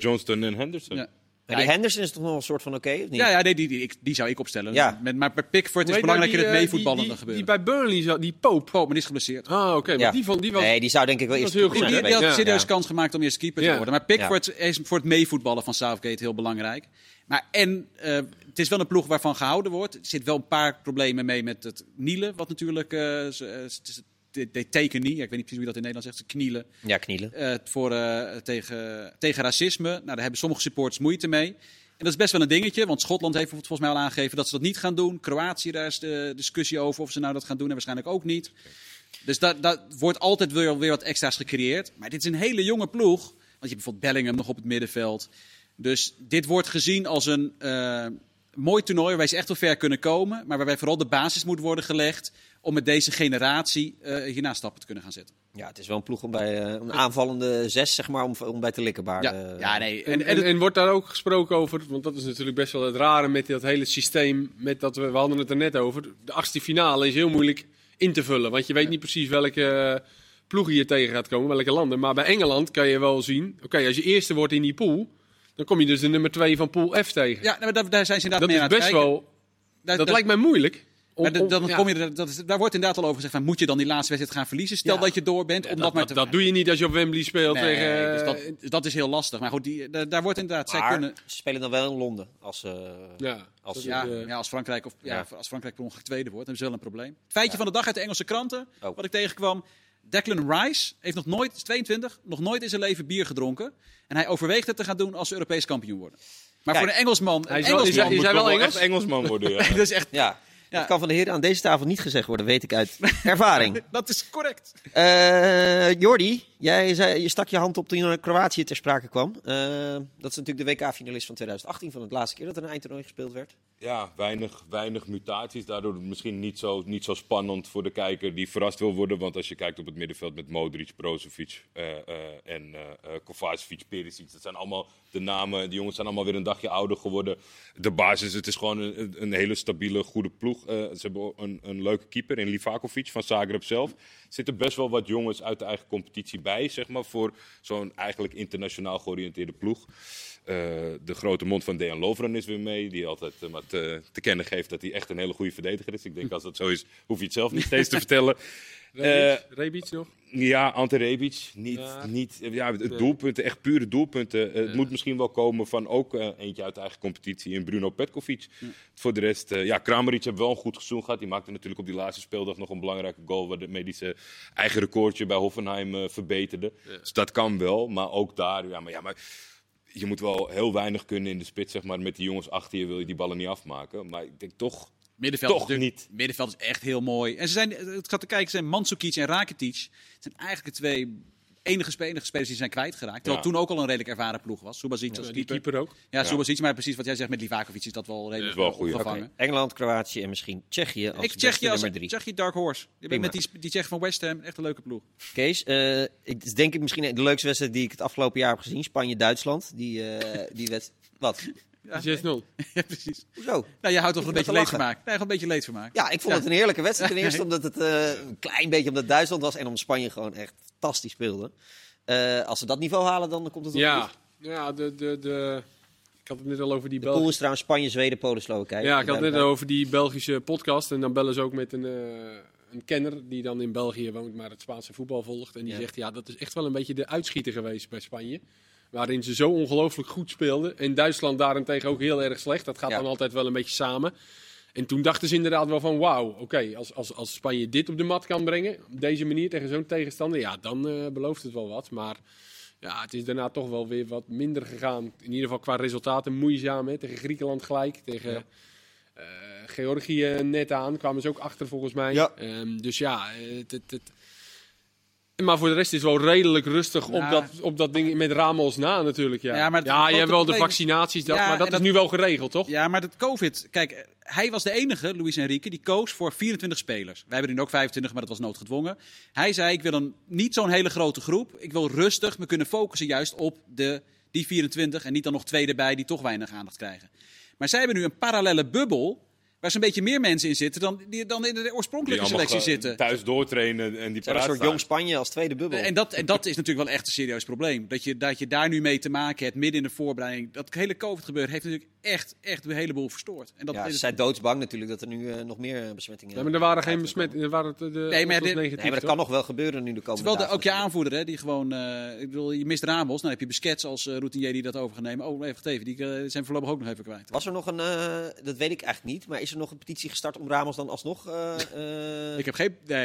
Johnston en Henderson. Ja. Maar die Henderson is toch nog een soort van oké, of niet? Ja, nee, die zou ik opstellen. Ja. Maar bij Pickford is belangrijker het meevoetballende gebeuren. Die bij Burnley, die Pope. Maar die is geblesseerd. Ah, oké. Maar die zou denk ik wel eerst... Heel goed. Die had serieus kans gemaakt om eerst keeper te worden. Maar Pickford is voor het meevoetballen van Southgate heel belangrijk. Maar het is wel een ploeg waarvan gehouden wordt. Er zit wel een paar problemen mee met het knielen, wat natuurlijk... They take a knee. Ja, ik weet niet precies hoe je dat in Nederland zegt. Ze knielen. Ja, knielen. Tegen racisme. Nou, daar hebben sommige supporters moeite mee. En dat is best wel een dingetje. Want Schotland heeft volgens mij al aangegeven dat ze dat niet gaan doen. Kroatië, daar is de discussie over of ze nou dat gaan doen. En waarschijnlijk ook niet. Dus dat wordt altijd weer wat extra's gecreëerd. Maar dit is een hele jonge ploeg. Want je hebt bijvoorbeeld Bellingham nog op het middenveld. Dus dit wordt gezien als een... mooi toernooi waarbij ze echt wel ver kunnen komen, maar waarbij vooral de basis moet worden gelegd om met deze generatie hierna stappen te kunnen gaan zetten. Ja, het is wel een ploeg om bij een aanvallende 6, zeg maar, om bij te likkenbaarden. Ja, nee. En wordt daar ook gesproken over, want dat is natuurlijk best wel het rare met dat hele systeem, met dat we hadden het er net over. De 8e finale is heel moeilijk in te vullen, want je weet niet precies welke ploeg hier tegen gaat komen, welke landen. Maar bij Engeland kan je wel zien, oké, als je eerste wordt in die pool, dan kom je dus de nummer 2 van Pool F tegen. Ja, maar daar zijn ze inderdaad mee aan het kijken. Dat is best wel... Dat lijkt mij moeilijk. Daar wordt inderdaad al over gezegd van, moet je dan die laatste wedstrijd gaan verliezen? Stel dat je door bent. Dat doe je niet als je op Wembley speelt. Dus dat is heel lastig. Maar goed, daar wordt inderdaad... Maar ze spelen dan wel in Londen. Als Frankrijk per ongeluk tweede wordt, dan is wel een probleem. Feitje van de dag uit de Engelse kranten, wat ik tegenkwam... Declan Rice heeft nog nooit, 22, nog nooit in zijn leven bier gedronken. En hij overweegt het te gaan doen als ze Europees kampioen worden. Maar kijk, voor een Engelsman... Is hij wel Engels? Echt Engelsman worden, ja. Dat is echt... Ja. Dat kan van de heren aan deze tafel niet gezegd worden, weet ik uit ervaring. Dat is correct. Jordi, je stak je hand op toen Kroatië ter sprake kwam. Dat is natuurlijk de WK-finalist van 2018, van het laatste keer dat er een eindtoernooi gespeeld werd. Ja, weinig mutaties. Daardoor misschien niet zo spannend voor de kijker die verrast wil worden. Want als je kijkt op het middenveld met Modric, Brozovic en Kovacic, Perisic. Dat zijn allemaal de namen. Die jongens zijn allemaal weer een dagje ouder geworden. De basis, het is gewoon een hele stabiele, goede ploeg. Ze hebben een leuke keeper in Livakovic van Zagreb zelf. Er zitten best wel wat jongens uit de eigen competitie bij, zeg maar, voor zo'n eigenlijk internationaal georiënteerde ploeg. De grote mond van Dejan Lovren is weer mee, die altijd maar te kennen geeft dat hij echt een hele goede verdediger is. Ik denk, als dat zo is, hoef je het zelf niet steeds te vertellen. Rebic nog? Ja, Ante Rebic. Doelpunten, echt pure doelpunten. Het moet misschien wel komen van ook eentje uit de eigen competitie in Bruno Petkovic. Ja. Voor de rest, Kramaric heeft wel een goed seizoen gehad. Die maakte natuurlijk op die laatste speeldag nog een belangrijke goal, waarmee hij zijn eigen recordje bij Hoffenheim verbeterde. Ja. Dus dat kan wel, maar ook daar... Maar je moet wel heel weinig kunnen in de spits, zeg maar. Met die jongens achter je wil je die ballen niet afmaken. Maar ik denk toch... Middenveld is echt heel mooi. En het gaat te kijken, Mandzukic en Rakitic zijn eigenlijk de twee enige spelers die zijn kwijtgeraakt. Terwijl toen ook al een redelijk ervaren ploeg was. Subasic als keeper ook. Ja, Subasic, maar precies wat jij zegt met Livakovic is dat wel redelijk goed gevangen. Okay. Engeland, Kroatië en misschien Tsjechië als Tsjechië nummer 3. Tsjechië Dark Horse. Met die Tsjech van West Ham, echt een leuke ploeg. Kees, ik denk misschien de leukste wedstrijd die ik het afgelopen jaar heb gezien. Spanje-Duitsland. Die wedstrijd... Wat? Ja, 6-0. Ja, precies. Hoezo? Nou, je houdt toch een beetje leedvermaak. Ja, ik vond het een heerlijke wedstrijd. Ten eerste omdat het een klein beetje omdat Duitsland was en om Spanje gewoon echt fantastisch speelde. Als ze dat niveau halen, dan komt het op. Ik had het net al over die Belgische... is trouwens Spanje, Zweden, Polen, Slowakije. Ja, ik had het net al over die Belgische podcast. En dan bellen ze ook met een kenner die dan in België woont, maar het Spaanse voetbal volgt. En die zegt, dat is echt wel een beetje de uitschieter geweest bij Spanje. Waarin ze zo ongelooflijk goed speelden. En Duitsland daarentegen ook heel erg slecht. Dat gaat dan altijd wel een beetje samen. En toen dachten ze inderdaad wel van, wauw, oké, als Spanje dit op de mat kan brengen, op deze manier tegen zo'n tegenstander, ja, dan belooft het wel wat. Maar ja, het is daarna toch wel weer wat minder gegaan. In ieder geval qua resultaten moeizaam, hè? Tegen Griekenland gelijk, tegen... Ja. Georgië net aan, kwamen ze ook achter volgens mij. Ja. Dus ja, maar voor de rest is het wel redelijk rustig op dat ding met Ramos na natuurlijk. Ja, ja, maar je hebt wel de vaccinaties, maar dat is nu wel geregeld, toch? Ja, maar dat COVID... Kijk, hij was de enige, Luis Enrique, die koos voor 24 spelers. Wij hebben nu ook 25, maar dat was noodgedwongen. Hij zei, ik wil niet zo'n hele grote groep. Ik wil rustig me kunnen focussen juist op die 24 en niet dan nog twee erbij die toch weinig aandacht krijgen. Maar zij hebben nu een parallele bubbel waar zo'n beetje meer mensen in zitten dan in de oorspronkelijke selectie zitten. Thuis doortrainen en die paraat staan. Een soort jong Spanje als tweede bubbel. En dat is natuurlijk wel echt een serieus probleem. Dat je daar nu mee te maken hebt, midden in de voorbereiding. Dat hele COVID-gebeuren heeft natuurlijk echt een heleboel verstoord. En dat ze zijn doodsbang natuurlijk dat er nu nog meer besmettingen... Ja, maar er waren geen besmettingen. Nee, maar dat kan nog wel gebeuren nu de komende dagen. Terwijl ook je aanvoerder, hè, die gewoon... ik bedoel, je mist Ramos, dan heb je Busquets als routinier die dat overgenomen. Oh, even geteven, die zijn voorlopig ook nog even kwijt. Was er nog een... dat weet ik eigenlijk niet, maar is er nog een petitie gestart om Ramos dan alsnog... Ik heb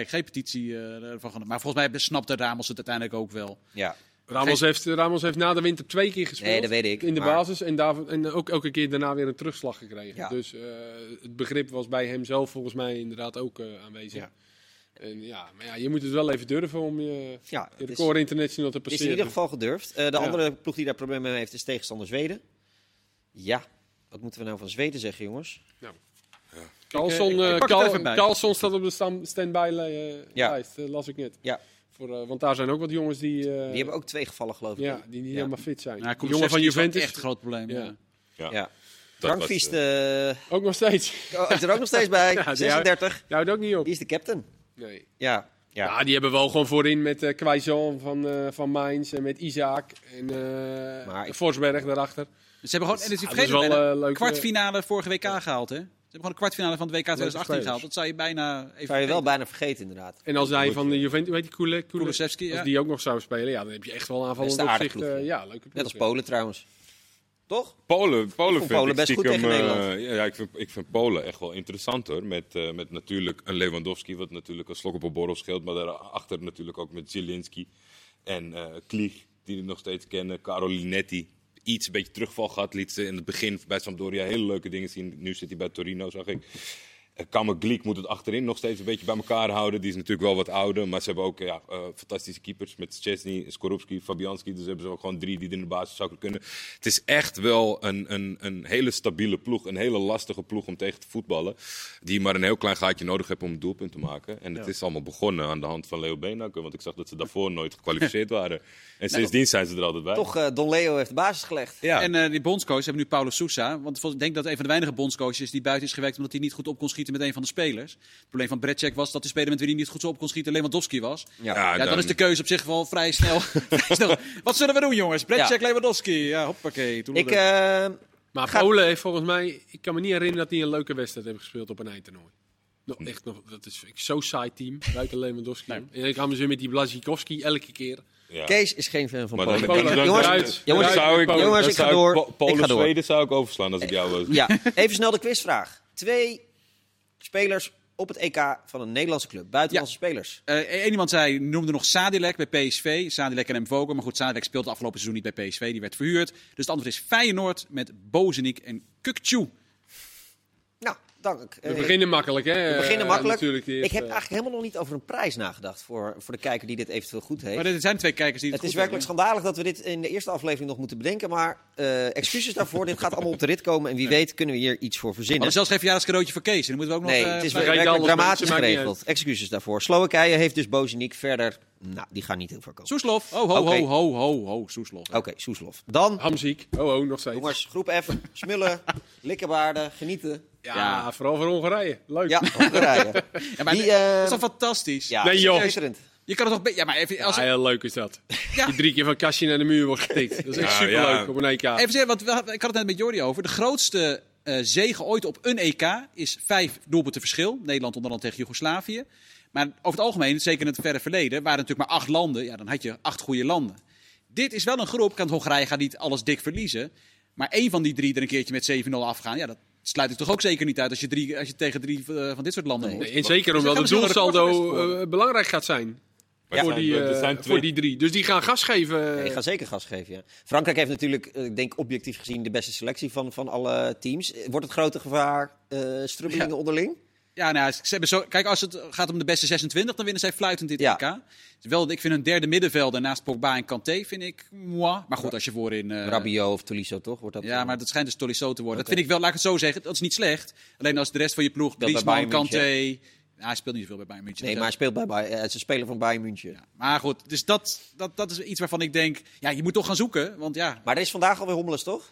geen petitie ervan gedaan. Maar volgens mij snapte Ramos het uiteindelijk ook wel. Ja. Ramos heeft na de winter 2 keer gespeeld. Nee, dat weet ik. In de basis. En ook elke keer daarna weer een terugslag gekregen. Ja. Dus het begrip was bij hemzelf volgens mij inderdaad ook aanwezig. Ja. En je moet het wel even durven om je record internationaal te passeren. Het is in ieder geval gedurfd. De andere ploeg die daar problemen mee heeft is tegenstander Zweden. Ja, wat moeten we nou van Zweden zeggen, jongens? Nou. Ja. Carlson staat op de stand-by-lijst, las ik net. Ja. Want daar zijn ook wat jongens die... die hebben ook 2 gevallen, geloof ik. Ja, die niet helemaal fit zijn. Nou, jongen van Juventus is echt een groot probleem. Ja. Drankviest... ook nog steeds. Is er ook nog steeds bij. Ja, 36. Die houdt ook niet op. Die is de captain. Nee. Ja. Ja. Ja, die hebben wel gewoon voorin met Quaison van Mainz en met Isaac en Forsberg daarachter. Ze hebben gewoon... kwartfinale vorige WK gehaald, hè? Ze hebben gewoon de kwartfinale van het WK 2018 gehaald. Dat zou je bijna vergeten, inderdaad. En als hij van de Juventus, weet je, Kulusevski, als die ook nog zou spelen, dan heb je echt wel aanvallend opzicht. Leuke ploeg, net als Polen trouwens. Toch? Polen best goed tegen Nederland. Ik vind Polen echt wel interessanter. Met natuurlijk een Lewandowski, wat natuurlijk een slok op een borrel scheelt. Maar daarachter natuurlijk ook met Zielinski en Klieg, die we nog steeds kennen. Carolinetti. Een beetje terugval gehad, liet ze in het begin bij Sampdoria hele leuke dingen zien. Nu zit hij bij Torino, zag ik. Kammergliek moet het achterin nog steeds een beetje bij elkaar houden. Die is natuurlijk wel wat ouder, maar ze hebben ook fantastische keepers met Szczesny, Skorupski, Fabianski. Dus hebben ze ook gewoon 3 die in de basis zouden kunnen. Het is echt wel een hele stabiele ploeg, een hele lastige ploeg om tegen te voetballen. Die maar een heel klein gaatje nodig hebben om een doelpunt te maken. En het is allemaal begonnen aan de hand van Leo Beenakker, want ik zag dat ze daarvoor nooit gekwalificeerd waren. En sindsdien zijn ze er altijd bij. Toch, Don Leo heeft de basis gelegd. Ja. En die bondscoach hebben nu Paulo Sousa. Want ik denk dat een van de weinige bondscoaches is die buiten is gewerkt omdat hij niet goed op kon schieten met een van de spelers. Het probleem van Brecek was dat de speler met wie hij niet goed zo op kon schieten Lewandowski was. Dan is de keuze op zich wel vrij snel. Wat zullen we doen, jongens? Brecek, Lewandowski. Ja, hoppakee. Maar Polen heeft volgens mij... Ik kan me niet herinneren dat hij een leuke wedstrijd heeft gespeeld op een eindtoernooi. Dat is zo'n saai team. Buiten Lewandowski. Nee. En dan gaan we ze met die Blazikowski elke keer. Ja. Kees is geen fan van Polen. Jongens, ik ga door. Polen-Zweden zou ik overslaan als ik jou was. Ja. Even snel de quizvraag. 2 spelers op het EK van een Nederlandse club. Buitenlandse spelers. Iemand noemde nog Sadilek bij PSV. Sadilek en Mvogo. Maar goed, Sadilek speelde het afgelopen seizoen niet bij PSV. Die werd verhuurd. Dus het antwoord is Feyenoord met Bozenik en Kukçu. Nou, dank. We beginnen makkelijk, hè? We beginnen makkelijk. Ik heb eigenlijk helemaal nog niet over een prijs nagedacht voor de kijker die dit eventueel goed heeft. Maar er zijn 2 kijkers die het goed hebben. Het is werkelijk schandalig dat we dit in de eerste aflevering nog moeten bedenken. Maar excuses daarvoor. Dit gaat allemaal op de rit komen. En wie weet kunnen we hier iets voor verzinnen. Maar zelfs geef je daar een cadeautje voor Kees. En dan moeten we ook nog... Nee, het is werkelijk dramatisch geregeld. Excuses daarvoor. Slowakije heeft dus Bozenik verder... Nou, die gaan niet heel ver komen. Soeslof. Ho. Soeslof. Oké, Soeslof. Dan... Hamziek. Ho, nog steeds. Jongens, groep F. Smullen. Likkebaarden. Genieten. Ja, vooral voor Hongarije. Leuk. Ja, Hongarije. Dat is dan fantastisch. Ja, nee, joh. Je kan het toch... heel leuk is dat. Die 3 keer van Kastje naar de muur wordt getikt. Dat is echt superleuk op een EK. Even zeggen, want ik had het net met Jordi over. De grootste zege ooit op een EK is 5 doelpunten verschil. Nederland onder andere tegen Joegoslavië. Maar over het algemeen, zeker in het verre verleden, waren er natuurlijk maar 8 landen. Ja, dan had je 8 goede landen. Dit is wel een groep. Hongarije gaat niet alles dik verliezen. Maar één van die 3 er een keertje met 7-0 afgaan, ja, dat sluit ik toch ook zeker niet uit als je, tegen drie van dit soort landen hoort. En zeker omdat het doelsaldo belangrijk gaat zijn. Ja, voor die drie. Dus die gaan gas geven. Ja, die gaan zeker gas geven, ja. Frankrijk heeft natuurlijk, ik denk objectief gezien, de beste selectie van alle teams. Wordt het grote gevaar strubbelingen onderling? Ja, nou, ze hebben zo, kijk, als het gaat om de beste 26, dan winnen zij fluitend dit EK. Dus wel, ik vind een derde middenvelder naast Pogba en Kanté, vind ik, moi. Maar goed, als je voorin... Rabiot of Tolisso, toch? Wordt dat maar dat schijnt dus Tolisso te worden. Okay. Dat vind ik wel, laat ik het zo zeggen, dat is niet slecht. Alleen als de rest van je ploeg, Griezmann, Kanté... Hij speelt niet zoveel bij Bayern München. Nee, maar hij speelt bij Bayern. Het is een speler van Bayern München. Ja, maar goed, dus dat is iets waarvan ik denk... Ja, je moet toch gaan zoeken, want ja... Maar er is vandaag alweer Hommeles, toch?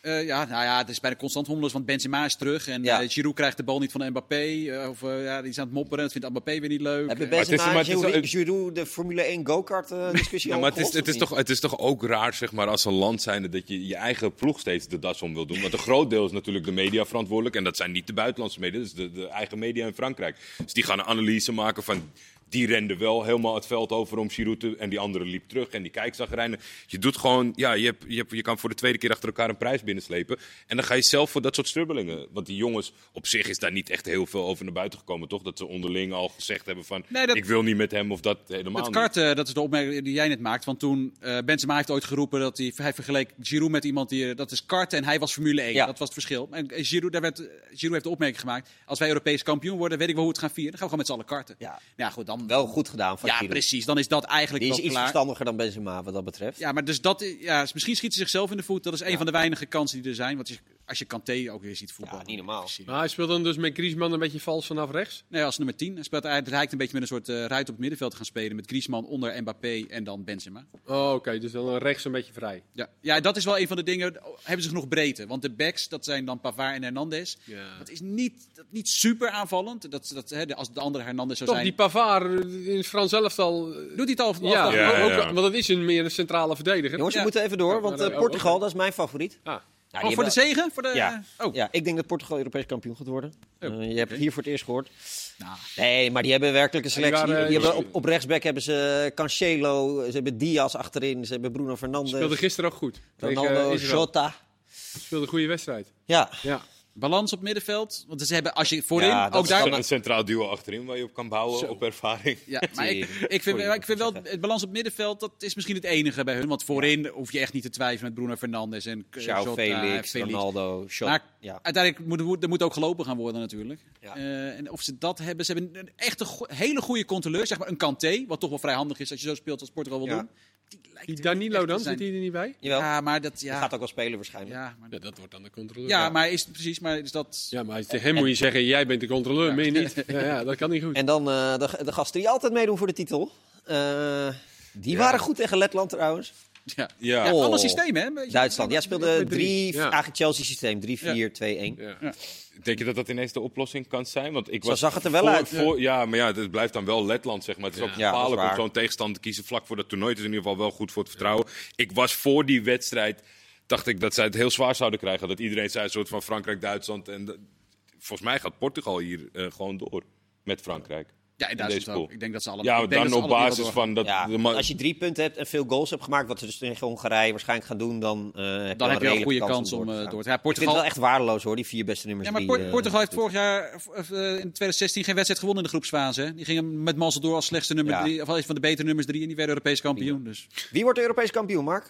Het is bijna constant Hommeles, want Benzema is terug. En Giroud krijgt de bal niet van Mbappé. Die is aan het mopperen, dat vindt Mbappé weer niet leuk. Hebben Benzema en Giroud de Formule 1 go-kart discussie al gehoord? Het is toch ook raar, zeg maar, als een land zijnde... dat je je eigen ploeg steeds de das om wil doen. Want een groot deel is natuurlijk de media verantwoordelijk. En dat zijn niet de buitenlandse media, dat is de eigen media in Frankrijk. Dus die gaan een analyse maken van... Die rende wel helemaal het veld over om Giroud en die andere liep terug en die kijkzagrijnen. Je doet gewoon, je kan voor de tweede keer achter elkaar een prijs binnenslepen. En dan ga je zelf voor dat soort strubbelingen. Want die jongens, op zich is daar niet echt heel veel over naar buiten gekomen, toch? Dat ze onderling al gezegd hebben van, ik wil niet met hem of dat helemaal niet. Dat is de opmerking die jij net maakt. Want toen, Benzema heeft ooit geroepen dat hij vergeleek Giroud met iemand die, dat is karten en hij was Formule 1. Ja. Dat was het verschil. En Giroud heeft de opmerking gemaakt, als wij Europees kampioen worden, weet ik wel hoe het gaan vieren. Dan gaan we gewoon met z'n allen karten. Ja, goed, dan wel goed gedaan van Giroud. Precies. Dan is dat eigenlijk wel klaar. Die is iets verstandiger dan Benzema wat dat betreft. Ja, maar dus misschien schiet ze zichzelf in de voet. Dat is een van de weinige kansen die er zijn. Want als je Kanté ook weer ziet voetballen. Ja, niet normaal. Maar hij speelt dan dus met Griezmann een beetje vals vanaf rechts? Nee, als nummer 10. Hij lijkt een beetje met een soort ruit op het middenveld te gaan spelen. Met Griezmann onder Mbappé en dan Benzema. Oh, oké. Dus dan rechts een beetje vrij. Ja, dat is wel een van de dingen. Hebben ze genoeg breedte? Want de backs, dat zijn dan Pavard en Hernandez. Ja. Dat is niet super aanvallend. Als de andere Hernandez zou zijn... Toch, die Pavard in het Frans elftal... Doet hij het al? Want dat is meer een centrale verdediger. Jongens, we moeten even door. Want Portugal, dat is mijn favoriet. De zegen? Ik denk dat Portugal Europees kampioen gaat worden. Je hebt het hier voor het eerst gehoord. Nah. Nee, maar die hebben werkelijk een selectie. Op rechtsback hebben ze Cancelo, ze hebben Diaz achterin, ze hebben Bruno Fernandes. Speelde gisteren ook goed. Ronaldo, Jota. Speelde een goede wedstrijd. Ja. Balans op middenveld, want ze hebben als je voorin ook daar een centraal duo achterin waar je op kan bouwen op ervaring. Ja, maar ik vind wel het balans op middenveld, dat is misschien het enige bij hun, want voorin hoef je echt niet te twijfelen met Bruno Fernandes en Jota, Felix, Ronaldo, Shot. Uiteindelijk moet ook gelopen gaan worden natuurlijk. Ja. En of ze dat hebben, ze hebben een echte hele goede controleur, zeg maar een Kanté, wat toch wel vrij handig is als je zo speelt als Portugal wil doen. Die Danilo dan? Zit hij er niet bij? Jawel. Ja, maar dat gaat ook wel spelen waarschijnlijk. Ja, maar dat wordt dan de controleur. Ja, maar is dat... Ja, maar tegen hem moet je zeggen, jij bent de controleur, meen je niet? Ja, dat kan niet goed. En dan de gasten die altijd meedoen voor de titel. Die waren goed tegen Letland trouwens. Ja. Ander systeem, hè? Duitsland. Ja, speelde 3, eigenlijk Chelsea systeem. 3-4, 2-1. Ja. Denk je dat dat ineens de oplossing kan zijn? Want ik zag het er wel uit. Het blijft dan wel Letland, zeg maar. Het is ook bepalend om zo'n tegenstander te kiezen vlak voor dat toernooi. Het is in ieder geval wel goed voor het vertrouwen. Ik was voor die wedstrijd, dacht ik dat zij het heel zwaar zouden krijgen. Dat iedereen zei een soort van Frankrijk, Duitsland. En volgens mij gaat Portugal hier gewoon door met Frankrijk. Ja, in Duitsland ook. Ik denk dat ze allemaal... Ja, dan op basis van... Als je 3 punten hebt en veel goals hebt gemaakt... wat ze dus tegen Hongarije waarschijnlijk gaan doen... Dan heb je wel een goede kans om door te gaan. Portugal... Ik vind het wel echt waardeloos, hoor, die 4 beste nummers. Ja, maar Portugal heeft vorig jaar in 2016 geen wedstrijd gewonnen in de groepsfase. Die gingen met mazzel door als slechtste nummer 3... of als van de betere nummers 3 en die werden Europees kampioen. Dus. Wie wordt de Europees kampioen, Mark?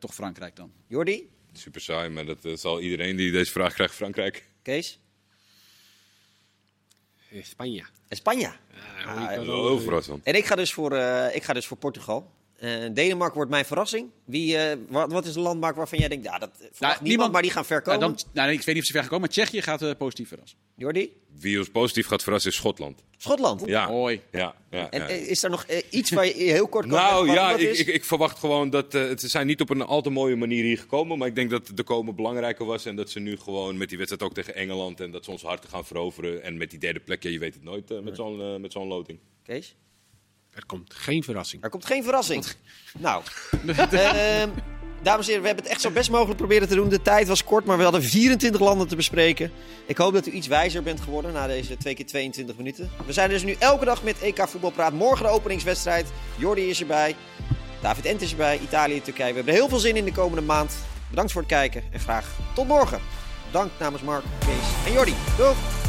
Toch Frankrijk dan. Jordi? Super saai, maar dat zal iedereen die deze vraag krijgt, Frankrijk. Kees? Spanje. Heel verrassend. En ik ga dus voor Portugal. Denemarken wordt mijn verrassing. Wat is de landmaak waarvan jij denkt... niemand, maar die gaan ver komen. Ik weet niet of ze ver gaan komen, maar Tsjechië gaat positief verrassen. Jordi? Wie ons positief gaat verrassen is Schotland? Ja. Mooi. Ja. En is er nog iets waar je heel kort kan zeggen? Ik verwacht gewoon dat... ze zijn niet op een al te mooie manier hier gekomen. Maar ik denk dat de komen belangrijker was. En dat ze nu gewoon met die wedstrijd ook tegen Engeland... en dat ze ons harten gaan veroveren. En met die derde plek, je weet het nooit met zo'n loting. Kees? Er komt geen verrassing. Nou, dames en heren, we hebben het echt zo best mogelijk proberen te doen. De tijd was kort, maar we hadden 24 landen te bespreken. Ik hoop dat u iets wijzer bent geworden na deze 2x22 minuten. We zijn dus nu elke dag met EK Voetbalpraat. Morgen de openingswedstrijd. Jordi is erbij. David Ent is erbij. Italië, Turkije. We hebben er heel veel zin in de komende maand. Bedankt voor het kijken en graag tot morgen. Dank namens Mark, Kees en Jordi. Doeg!